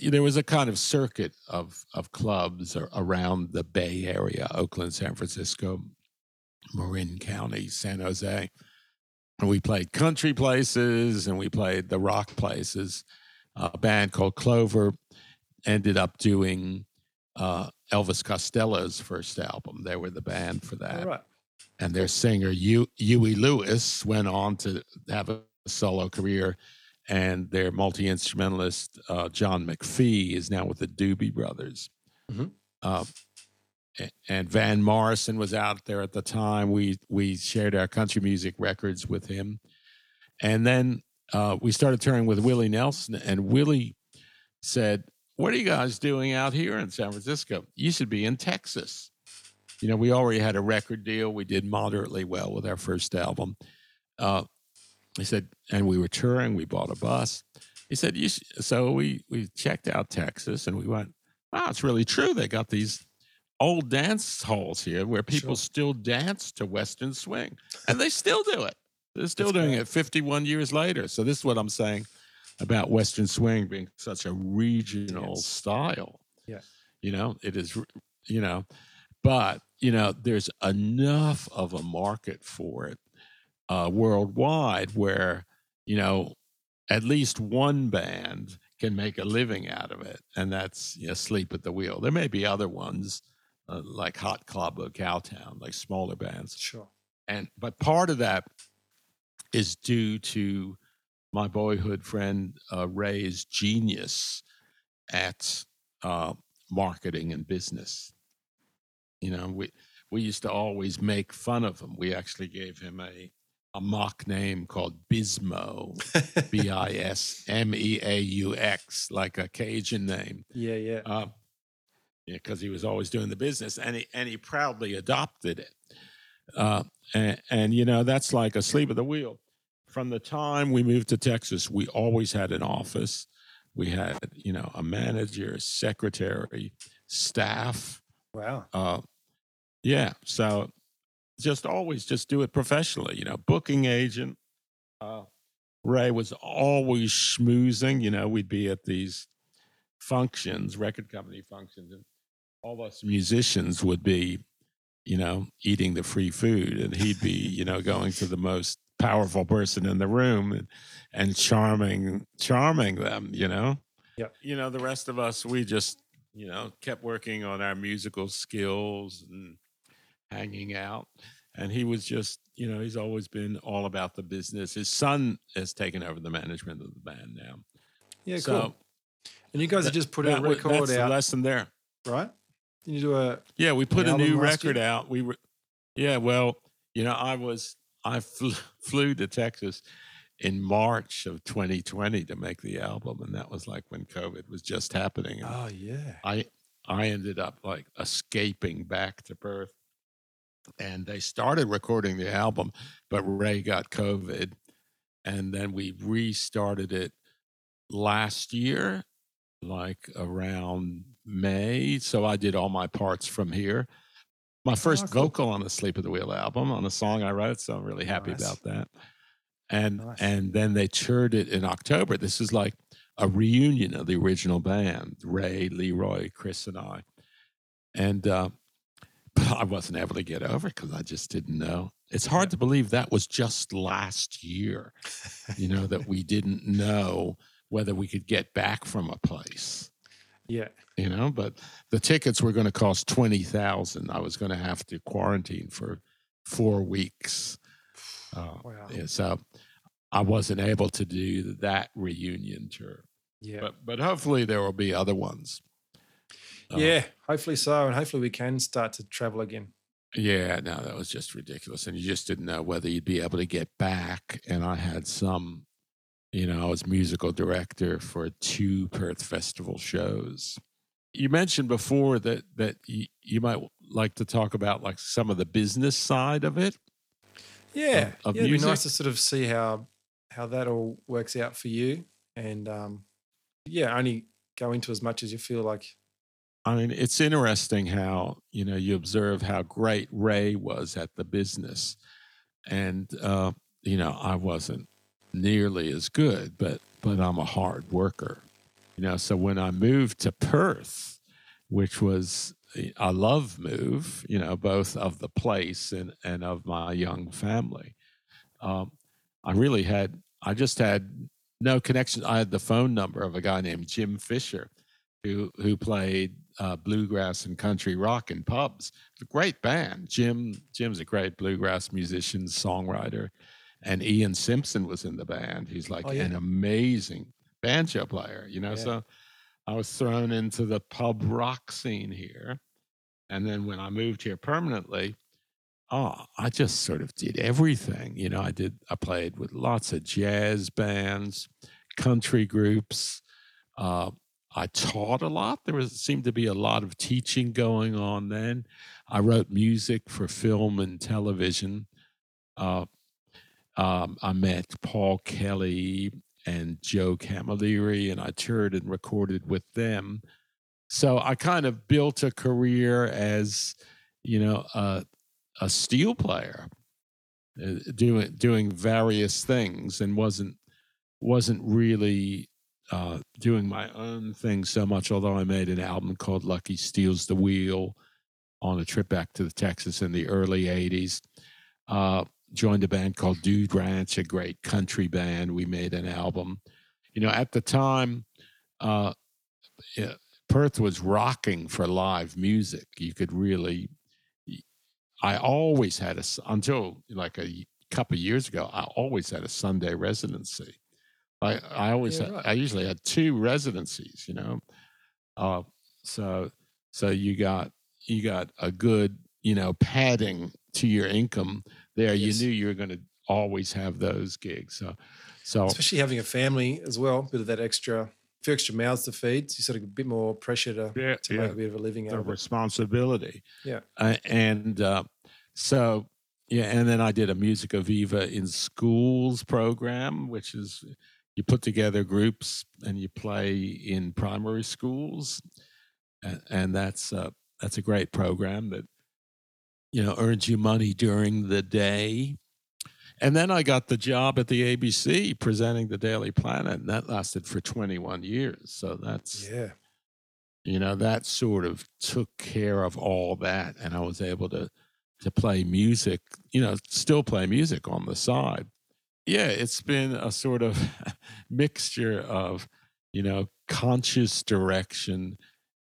There was a kind of circuit of clubs around the Bay Area, Oakland, San Francisco, Marin County, San Jose. And we played country places and we played the rock places. A band called Clover ended up doing Elvis Costello's first album. They were the band for that. All right. And their singer, Huey Lewis, went on to have a solo career. And their multi-instrumentalist, John McPhee, is now with the Doobie Brothers. Mm-hmm. And Van Morrison was out there at the time. We shared our country music records with him. And then we started touring with Willie Nelson. And Willie said, what are you guys doing out here in San Francisco? You should be in Texas. We already had a record deal. We did moderately well with our first album. He said, and we were touring. We bought a bus. He said, so we checked out Texas, and we went, wow, it's really true. They got these old dance halls here where people still dance to Western Swing, and they still do it. They're still doing it 51 years later. So this is what I'm saying about Western Swing being such a regional style. Yeah. It is, But, there's enough of a market for it worldwide where, at least one band can make a living out of it. And that's Asleep at the Wheel. There may be other ones like Hot Club of Cowtown, like smaller bands. Sure. But part of that is due to my boyhood friend Ray's genius at marketing and business. We used to always make fun of him. We actually gave him a mock name called Bismo, Bismeaux, like a Cajun name. Yeah, yeah. Because he was always doing the business, and he proudly adopted it. That's like Asleep at the Wheel. From the time we moved to Texas, we always had an office. We had, you know, a manager, a secretary, staff. Wow. Yeah. So just always just do it professionally, you know, booking agent. Ray was always schmoozing. You know, we'd be at these functions, record company functions, and all us musicians would be, you know, eating the free food, and he'd be, you know, going to the most powerful person in the room and charming them, you know? Yep. You know, the rest of us, we just, you know, kept working on our musical skills and hanging out. And he was just, you know, he's always been all about the business. His son has taken over the management of the band now. Yeah, so, cool. And you guys have just put a record out. That's the lesson there. Right? Did you do a Yeah, we put a new record out. We were you know, I flew to Texas in March of 2020 to make the album, and that was like when COVID was just happening. And oh yeah. I ended up like escaping back to Perth, and they started recording the album, but Ray got COVID, and then we restarted it last year, like around May. So I did all my parts from here. My first vocal on the Sleep of the Wheel album, on a song I wrote, so I'm really happy about that. And and then they toured it in October. This is like a reunion of the original band, Ray, Leroy, Chris, and I. And but I wasn't able to get over it because I just didn't know. It's hard to believe that was just last year, you know, that we didn't know whether we could get back from a place. Yeah. You know, but the tickets were going to cost $20,000. I was going to have to quarantine for 4 weeks. Wow. Yeah, so I wasn't able to do that reunion tour. Yeah. But hopefully there will be other ones. Yeah, hopefully so. And hopefully we can start to travel again. Yeah, no, that was just ridiculous. And you just didn't know whether you'd be able to get back. And I had some... You know, I was musical director for 2 Perth Festival shows. You mentioned before that you might like to talk about like some of the business side of it. Yeah, it'd be nice to sort of see how that all works out for you, and only go into as much as you feel like. I mean, it's interesting how, you know, you observe how great Ray was at the business, and you know, I wasn't nearly as good, but I'm a hard worker, you know. So when I moved to Perth, which was a love move, you know, both of the place and of my young family, I just had no connection. I had the phone number of a guy named Jim Fisher, who played bluegrass and country rock in pubs. It's a great band. Jim's a great bluegrass musician, songwriter. And Ian Simpson was in the band. He's like an amazing banjo player, you know. Yeah. So I was thrown into the pub rock scene here. And then when I moved here permanently, I just sort of did everything. You know, I played with lots of jazz bands, country groups. I taught a lot. There seemed to be a lot of teaching going on then. I wrote music for film and television. I met Paul Kelly and Joe Camilleri, and I toured and recorded with them. So I kind of built a career as, you know, a steel player, doing various things, and wasn't really doing my own thing so much. Although I made an album called Lucky Steals the Wheel on a trip back to Texas in the early '80s. Joined a band called Dude Ranch, a great country band. We made an album. You know, at the time, Perth was rocking for live music. You could really, I always had until like a couple of years ago, I always had a Sunday residency. I usually had 2 residencies, you know? So you got a good, you know, padding to your income there. Yes. You knew you were going to always have those gigs. So especially having a family as well, a bit of that extra mouths to feed. So you sort of a bit more pressure to make a bit of a living out of it. Responsibility. Yeah. And then I did a Music Aviva in Schools program, which is, you put together groups and you play in primary schools, and that's a great program that, you know, earns you money during the day. And then I got the job at the ABC presenting the Daily Planet, and that lasted for 21 years. So that's, yeah, you know, that sort of took care of all that, and I was able to play music, you know, still play music on the side. Yeah, it's been a sort of mixture of, you know, conscious direction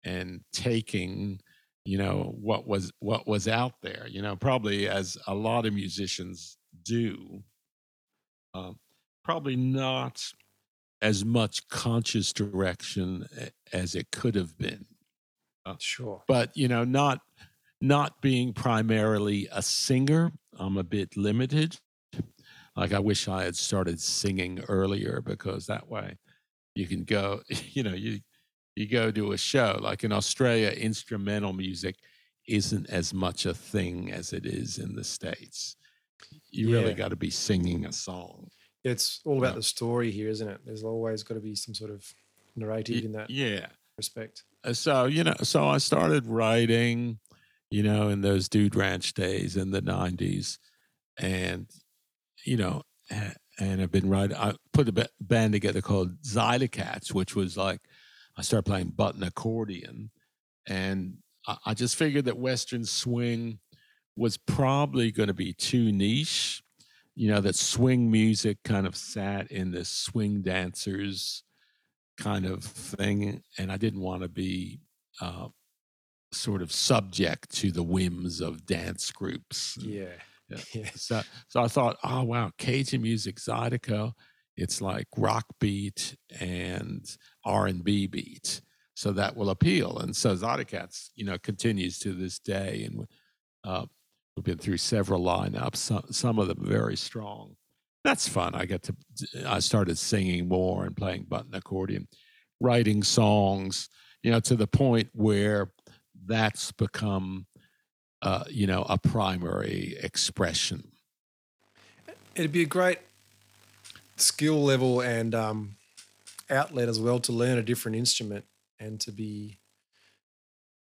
and taking, you know, what was out there, you know, probably as a lot of musicians do, probably not as much conscious direction as it could have been. Sure. But, you know, not being primarily a singer, I'm a bit limited. Like, I wish I had started singing earlier, because that way you can go, you know, you go to a show. Like in Australia, instrumental music isn't as much a thing as it is in the States. You really got to be singing a song. It's all about the story here, isn't it? There's always got to be some sort of narrative in that respect. So, you know, so I started writing, you know, in those Dude Ranch days in the 90s, and, you know, and I've been writing. I put a band together called Zydecads, which was like, I started playing button accordion, and I just figured that Western swing was probably going to be too niche, you know, that swing music kind of sat in this swing dancers kind of thing, and I didn't want to be sort of subject to the whims of dance groups. So I thought, oh, wow, Cajun music, Zydeco, it's like rock beat and R&B beat, so that will appeal. And so Zydecads, you know, continues to this day, and we've been through several lineups, some of them very strong. That's fun. I started singing more and playing button accordion, writing songs, you know, to the point where that's become, you know, a primary expression. It'd be a great skill level and outlet as well to learn a different instrument, and to be,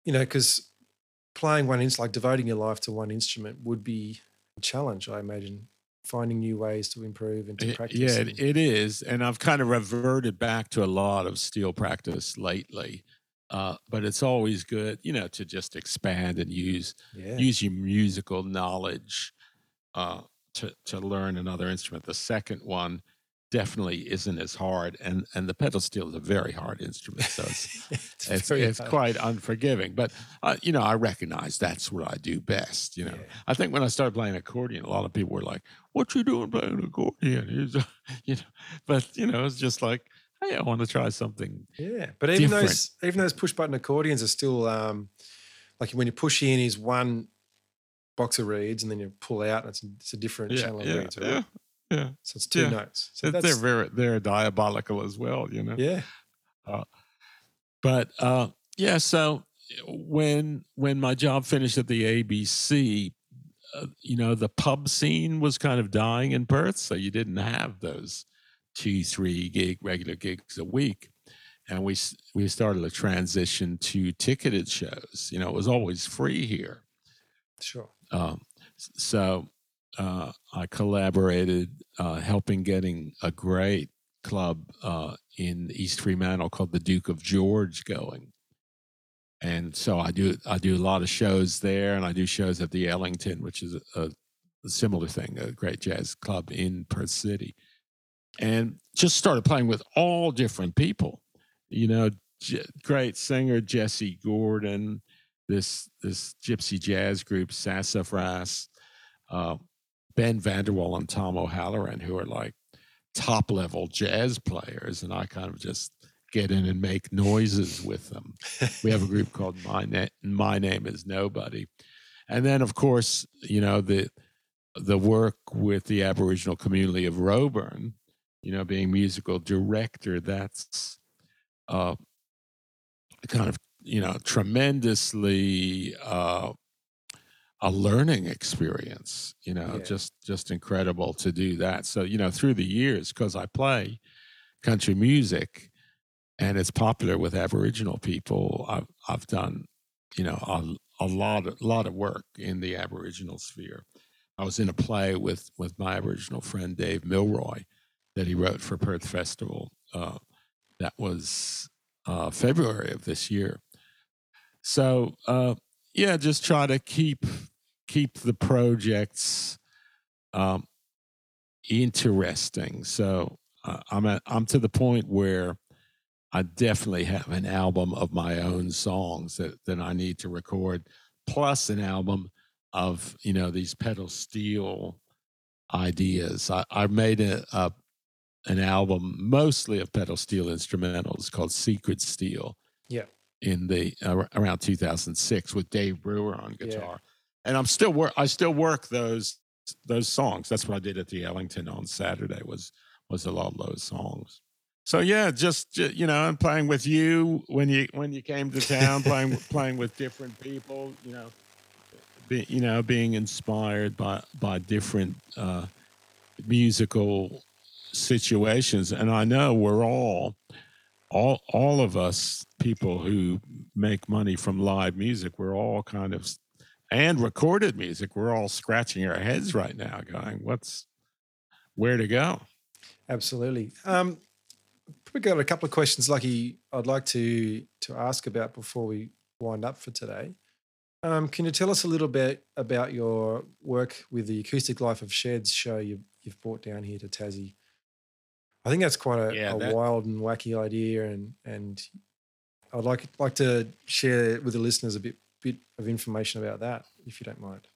you know, because playing one instrument, like devoting your life to one instrument, would be a challenge, I imagine, finding new ways to improve and to practice. Yeah, it is. And I've kind of reverted back to a lot of steel practice lately, but it's always good, you know, to just expand and use your musical knowledge to learn another instrument. The second one definitely isn't as hard, and the pedal steel is a very hard instrument, so it's quite unforgiving. But you know, I recognize that's what I do best. You know, I think when I started playing accordion, a lot of people were like, "What you doing playing accordion?" You know, but you know, it's just like, hey, I want to try something. Yeah, but even different. those push button accordions are still like when you push in is one box of reeds, and then you pull out, and it's a different channel of reeds, right? Yeah. Yeah. So it's two notes. So they're diabolical as well, you know. Yeah. So when my job finished at the ABC, you know, the pub scene was kind of dying in Perth, so you didn't have those 2-3 regular gigs a week, and we started a transition to ticketed shows. You know, it was always free here. Sure. I collaborated, helping getting a great club in East Fremantle called the Duke of George going, and so I do a lot of shows there, and I do shows at the Ellington, which is a similar thing, a great jazz club in Perth City, and just started playing with all different people, you know, great singer Jesse Gordon, this gypsy jazz group Sassafras. Ben Vanderwall and Tom O'Halloran, who are like top-level jazz players, and I kind of just get in and make noises with them. We have a group called My Name Is Nobody. And then, of course, you know, the work with the Aboriginal community of Roebourne, you know, being musical director, that's kind of, you know, tremendously a learning experience, you know, just incredible to do that. So, you know, through the years, because I play country music and it's popular with Aboriginal people, I've done, you know, a lot of work in the Aboriginal sphere. I was in a play with my Aboriginal friend Dave Milroy that he wrote for Perth Festival. That was February of this year. So yeah, just try to keep the projects interesting. So I'm to the point where I definitely have an album of my own songs that I need to record, plus an album of, you know, these pedal steel ideas. I made an album mostly of pedal steel instrumentals called Secret Steel. Yeah. In the around 2006 with Dave Brewer on guitar. Yeah. And I still work those songs. That's what I did at the Ellington on Saturday was a lot of those songs. So yeah, just you know, and playing with you when you came to town, playing with different people, being inspired by different musical situations. And I know we're all of us people who make money from live music, we're all kind of, and recorded music, we're all scratching our heads right now going, where to go? Absolutely. Probably got a couple of questions, Lucky, I'd like to ask about before we wind up for today. Can you tell us a little bit about your work with the Acoustic Life of Sheds show you've brought down here to Tassie? I think that's quite a wild and wacky idea, and I'd like to share with the listeners a bit of information about that, if you don't mind.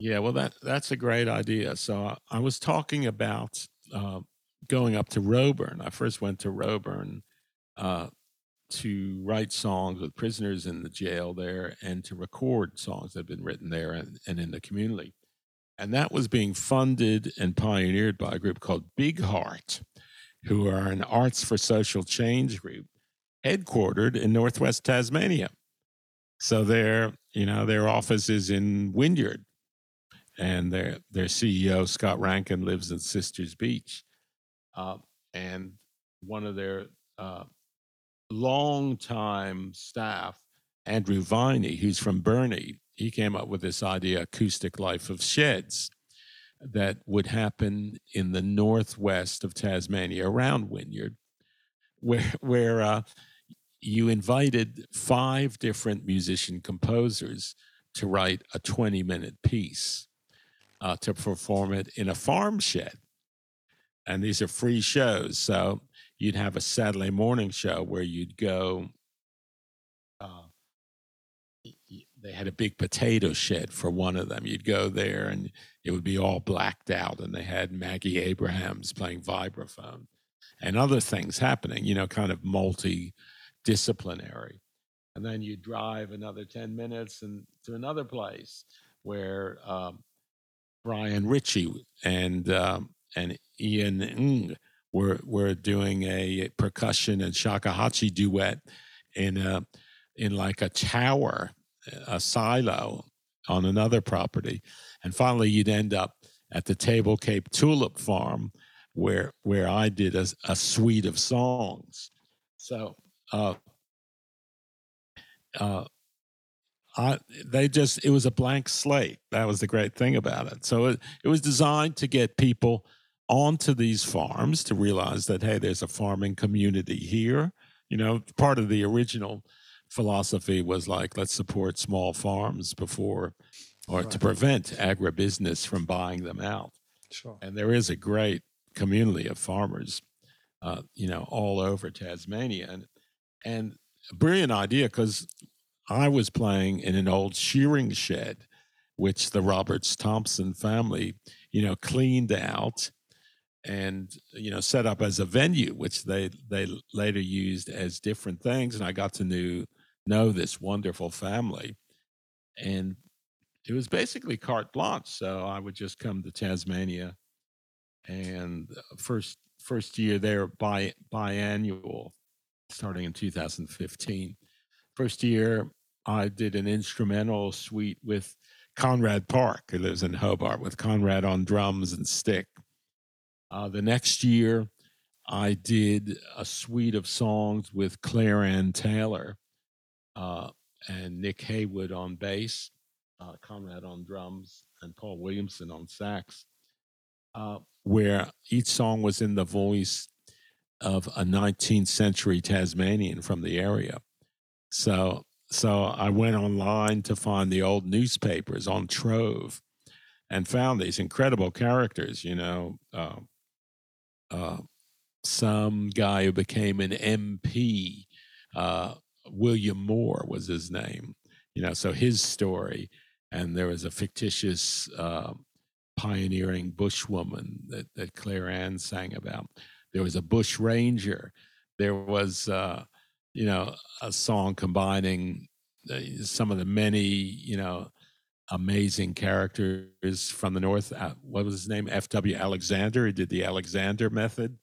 Yeah, well, that's a great idea. So I was talking about going up to Roebourne. I first went to Roebourne to write songs with prisoners in the jail there and to record songs that had been written there and in the community. And that was being funded and pioneered by a group called Big Heart, who are an Arts for Social Change group headquartered in Northwest Tasmania. So their office is in Wynyard, and their CEO, Scott Rankin, lives in Sisters Beach. And one of their longtime staff, Andrew Viney, who's from Burnie, he came up with this idea, Acoustic Life of Sheds, that would happen in the northwest of Tasmania around Wynyard, where you invited 5 different musician composers to write a 20-minute piece to perform it in a farm shed. And these are free shows. So you'd have a Saturday morning show where you'd go... they had a big potato shed for one of them. You'd go there and it would be all blacked out, and they had Maggie Abrahams playing vibraphone and other things happening, you know, kind of multidisciplinary. And then you drive another 10 minutes and to another place where Brian Ritchie and Ian Ng were doing a percussion and shakuhachi duet in like a tower, a silo on another property. And finally you'd end up at the Table Cape Tulip Farm where I did a suite of songs. So it was a blank slate. That was the great thing about it. So it was designed to get people onto these farms to realize that, hey, there's a farming community here. You know, part of the original philosophy was like, let's support small farms to prevent agribusiness from buying them out. Sure. And there is a great community of farmers, all over Tasmania. And a brilliant idea, because I was playing in an old shearing shed, which the Roberts Thompson family, you know, cleaned out and, you know, set up as a venue, which they later used as different things. And I got to know this wonderful family, and it was basically carte blanche. So I would just come to Tasmania, and first year there, biannual, starting in 2015. First year I did an instrumental suite with Conrad Park, who lives in Hobart, with Conrad on drums and stick. The next year I did a suite of songs with Claire Ann Taylor and Nick Haywood on bass, Conrad on drums, and Paul Williamson on sax, where each song was in the voice of a 19th century Tasmanian from the area. So I went online to find the old newspapers on Trove and found these incredible characters, you know, some guy who became an MP, William Moore was his name, you know, so his story. And there was a fictitious pioneering bushwoman that Claire Ann sang about. There was a bush ranger. There was, you know, a song combining some of the many, you know, amazing characters from the North. What was his name? F.W. Alexander. He did the Alexander method.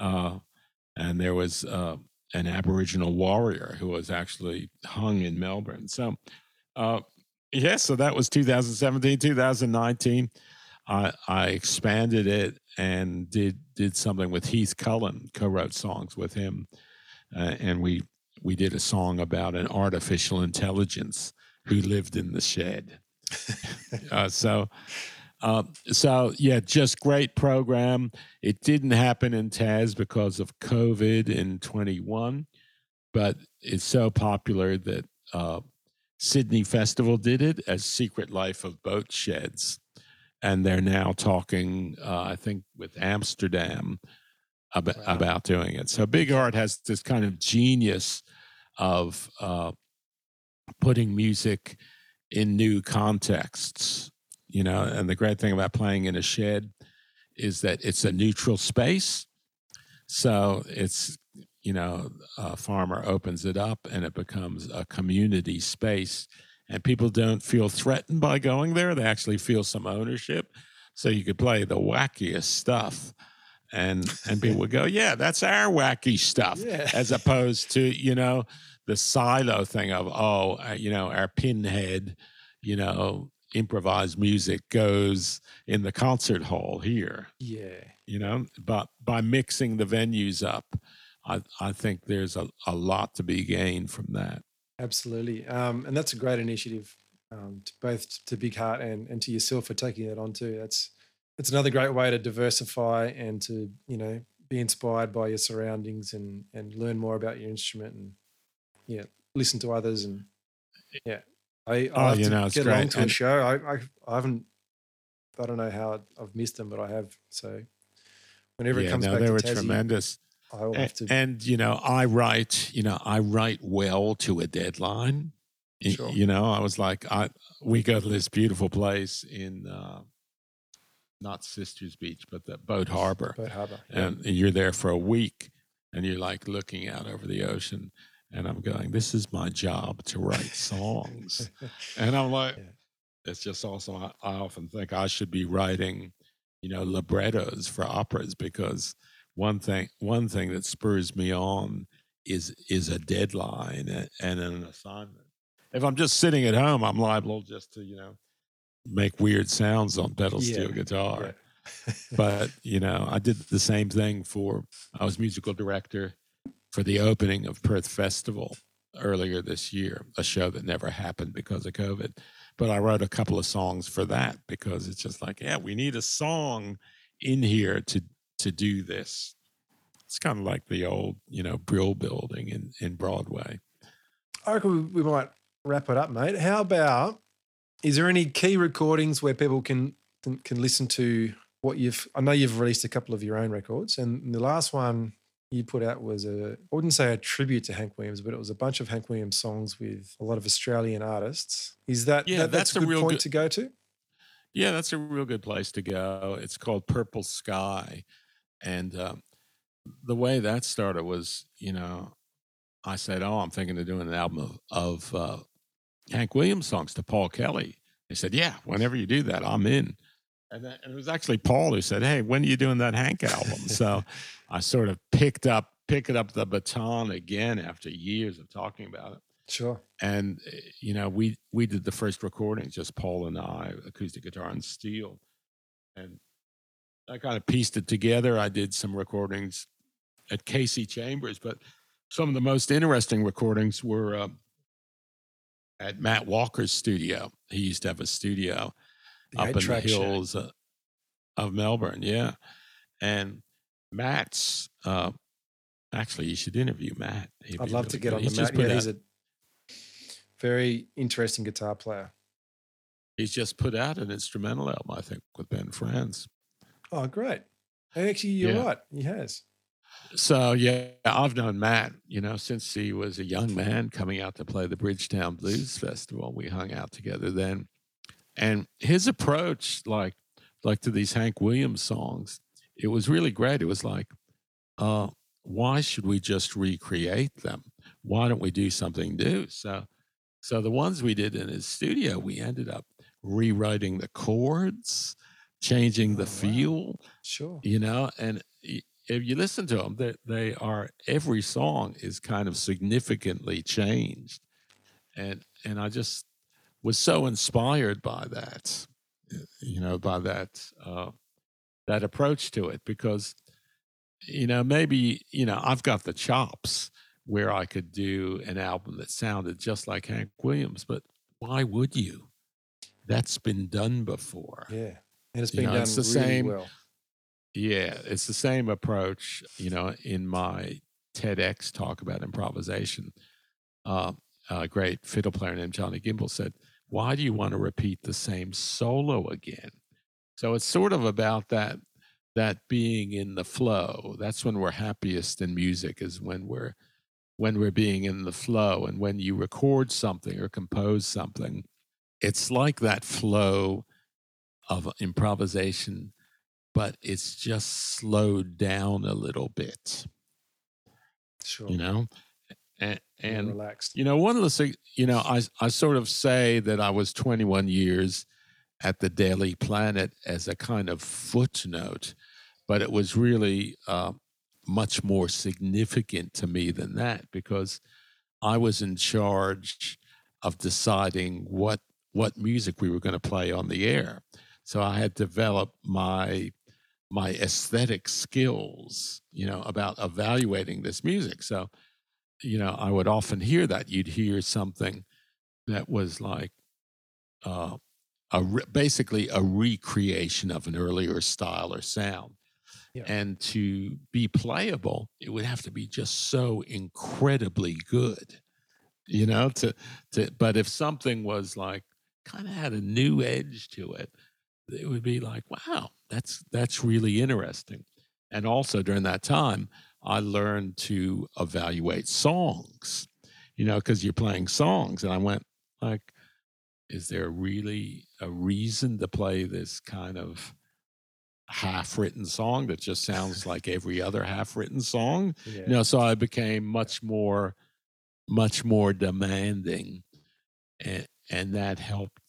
And there was an Aboriginal warrior who was actually hung in Melbourne. So, so that was 2017, 2019. I expanded it and did something with Heath Cullen, co-wrote songs with him. And we did a song about an artificial intelligence who lived in the shed. So, just great program. It didn't happen in Taz because of COVID in 21, but it's so popular that Sydney Festival did it as Secret Life of Boat Sheds. And they're now talking, I think, with Amsterdam about doing it. So Big Art has this kind of genius of putting music in new contexts. You know, and the great thing about playing in a shed is that it's a neutral space. So it's, you know, a farmer opens it up and it becomes a community space. And people don't feel threatened by going there. They actually feel some ownership. So you could play the wackiest stuff. And people would go, yeah, that's our wacky stuff. Yeah. As opposed to, you know, the silo thing of, you know, our pinhead, you know, improvised music goes in the concert hall here. Yeah. You know, but by mixing the venues up, I think there's a lot to be gained from that. Absolutely. And that's a great initiative, to both to Big Heart and to yourself for taking that on too. It's another great way to diversify and to, you know, be inspired by your surroundings and learn more about your instrument and listen to others and I have to get along to a show. I haven't. I don't know how I've missed them, but I have. So whenever it comes back to Tassie, they were tremendous. I will have to. And you know, I write well to a deadline. Sure. You know, I was like, we go to this beautiful place in not Sisters Beach, but the Boat Harbour. Boat Harbour, yeah. And you're there for a week, and you're like looking out over the ocean. And I'm going, this is my job to write songs. And I'm like, it's just awesome. I often think I should be writing, you know, librettos for operas, because one thing that spurs me on is a deadline and an assignment. If I'm just sitting at home, I'm liable just to, you know, make weird sounds on pedal steel guitar. Yeah. But, you know, I did the same thing I was musical director for the opening of Perth Festival earlier this year, a show that never happened because of COVID. But I wrote a couple of songs for that because it's just like, we need a song in here to do this. It's kind of like the old, you know, Brill Building in Broadway. I reckon we might wrap it up, mate. How about, is there any key recordings where people can listen to what I know you've released a couple of your own records, and the last one you put out was I wouldn't say a tribute to Hank Williams, but it was a bunch of Hank Williams songs with a lot of Australian artists. Is that that's a good point to go to? Yeah, that's a real good place to go. It's called Purple Sky, and the way that started was, you know, I said, I'm thinking of doing an album of Hank Williams songs to Paul Kelly. He said, yeah, whenever you do that, I'm in. And it was actually Paul who said, hey, when are you doing that Hank album? So I sort of picked up the baton again after years of talking about it. Sure. And, you know, we did the first recording, just Paul and I, acoustic guitar and steel. And I kind of pieced it together. I did some recordings at Casey Chambers, but some of the most interesting recordings were at Matt Walker's studio. He used to have a studio up in the hills of Melbourne. Yeah. And Matt's, actually, you should interview Matt. I'd love to get on the Matt. Yeah, he's a very interesting guitar player. He's just put out an instrumental album, I think, with Ben Franz. Oh, great. And actually, you're right. He has. So, yeah, I've known Matt, you know, since he was a young man coming out to play the Bridgetown Blues Festival. We hung out together then. And his approach, like to these Hank Williams songs, it was really great. It was like, why should we just recreate them? Why don't we do something new? So the ones we did in his studio, we ended up rewriting the chords, changing the feel. Sure. You know, and if you listen to them, they are, every song is kind of significantly changed. And I just was so inspired by that, you know, by that approach to it, because, you know, maybe, you know, I've got the chops where I could do an album that sounded just like Hank Williams, but why would you? That's been done before. Yeah. And it's been done really well. Yeah. It's the same approach, you know, in my TEDx talk about improvisation. A great fiddle player named Johnny Gimble said, why do you want to repeat the same solo again? So it's sort of about that being in the flow. That's when we're happiest in music, is when we're being in the flow. And when you record something or compose something, it's like that flow of improvisation, but it's just slowed down a little bit. Sure. You know, and relaxed. You know, one of the things, you know, I sort of say that I was 21 years at the Daily Planet as a kind of footnote, but it was really much more significant to me than that, because I was in charge of deciding what music we were going to play on the air. So I had developed my aesthetic skills, you know, about evaluating this music. So, you know, I would often hear that. You'd hear something that was like basically a recreation of an earlier style or sound. Yeah. And to be playable, it would have to be just so incredibly good, you know, but if something was like, kind of had a new edge to it, it would be like, wow, that's really interesting. And also during that time, I learned to evaluate songs, you know, because you're playing songs. And I went like, is there really a reason to play this kind of half-written song that just sounds like every other half-written song? Yeah. You know, so I became much more demanding, and that helped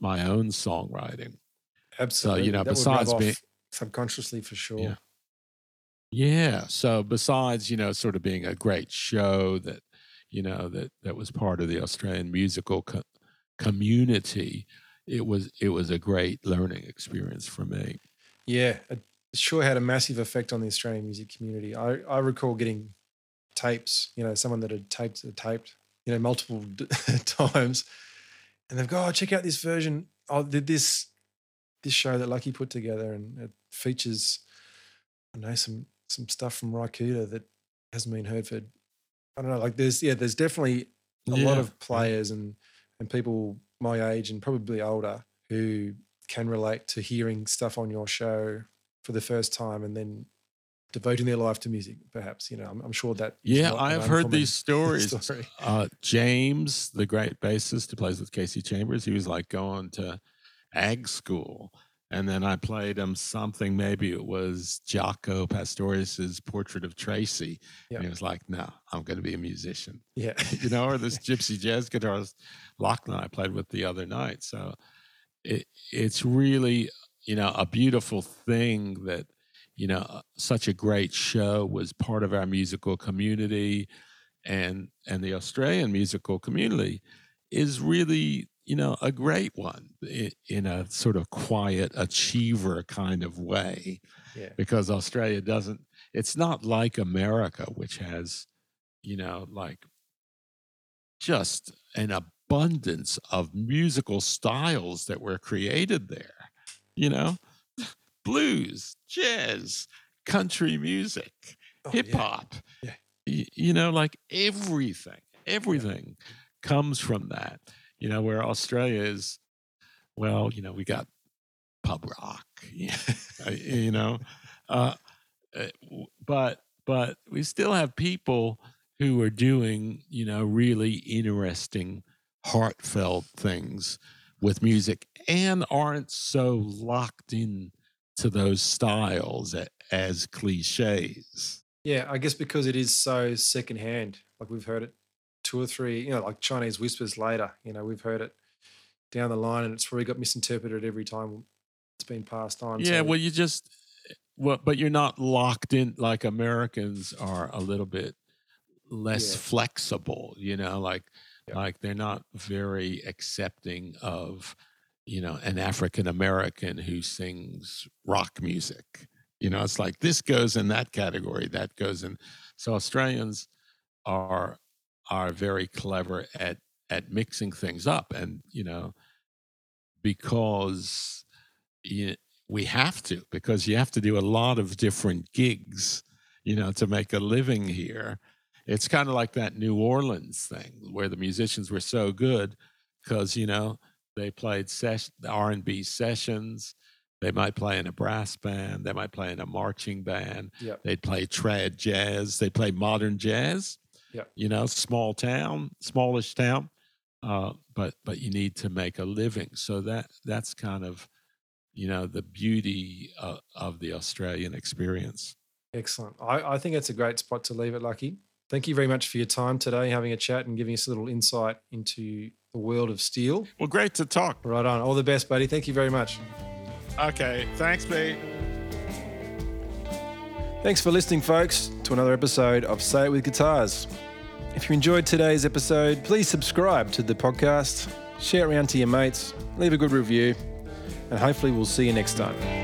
my own songwriting. Absolutely. So, you know, that besides being subconsciously, for sure. Yeah. Yeah. So besides, you know, sort of being a great show that, you know, that was part of the Australian musical community, it was a great learning experience for me. Yeah. It sure had a massive effect on the Australian music community. I recall getting tapes, you know, someone that had taped, you know, multiple times, and they've go, oh, check out this version. Oh, did this show that Lucky put together, and it features, I don't know, some stuff from Raikuta that hasn't been heard for, I don't know, like there's definitely a lot of players and people my age and probably older who can relate to hearing stuff on your show for the first time and then devoting their life to music, perhaps. You know, I'm sure that. Yeah, I have heard these stories. James, the great bassist who plays with Casey Chambers, he was like going to ag school, and then I played him something, maybe it was Jaco Pastorius's Portrait of Tracy. Yep. And he was like, no, I'm going to be a musician. Yeah. You know, or this gypsy jazz guitarist Lachlan I played with the other night. So it's really, you know, a beautiful thing that, you know, such a great show was part of our musical community, and the Australian musical community is really you know, a great one in a sort of quiet achiever kind of way, yeah. Because Australia doesn't, it's not like America, which has, you know, like just an abundance of musical styles that were created there, you know, blues, jazz, country music, hip hop, yeah. Yeah. You know, like everything yeah. comes from that, you know, where Australia is, well, you know, we got pub rock, you know, but we still have people who are doing, you know, really interesting, heartfelt things with music and aren't so locked in to those styles as cliches. Yeah, I guess because it is so secondhand, like we've heard it two or three, you know, like Chinese whispers later, you know, we've heard it down the line and it's probably got misinterpreted every time it's been passed on. Yeah, so. Well, but you're not locked in, like Americans are a little bit less flexible, you know, like they're not very accepting of, you know, an African American who sings rock music. You know, it's like this goes in that category, that goes in. So Australians are very clever at mixing things up, and you know, because you have to do a lot of different gigs, you know, to make a living here. It's kind of like that New Orleans thing where the musicians were so good because, you know, they played R&B sessions. They might play in a brass band. They might play in a marching band. Yep. They'd play trad jazz. They play modern jazz. Yep. You know, smallish town, but you need to make a living. So that's kind of, you know, the beauty of the Australian experience. Excellent. I think it's a great spot to leave it, Lucky. Thank you very much for your time today, having a chat and giving us a little insight into the world of steel. Well, great to talk. Right on. All the best, buddy. Thank you very much. Okay. Thanks, Pete. Thanks for listening, folks, to another episode of Say It With Guitars. If you enjoyed today's episode, please subscribe to the podcast, share it around to your mates, leave a good review, and hopefully we'll see you next time.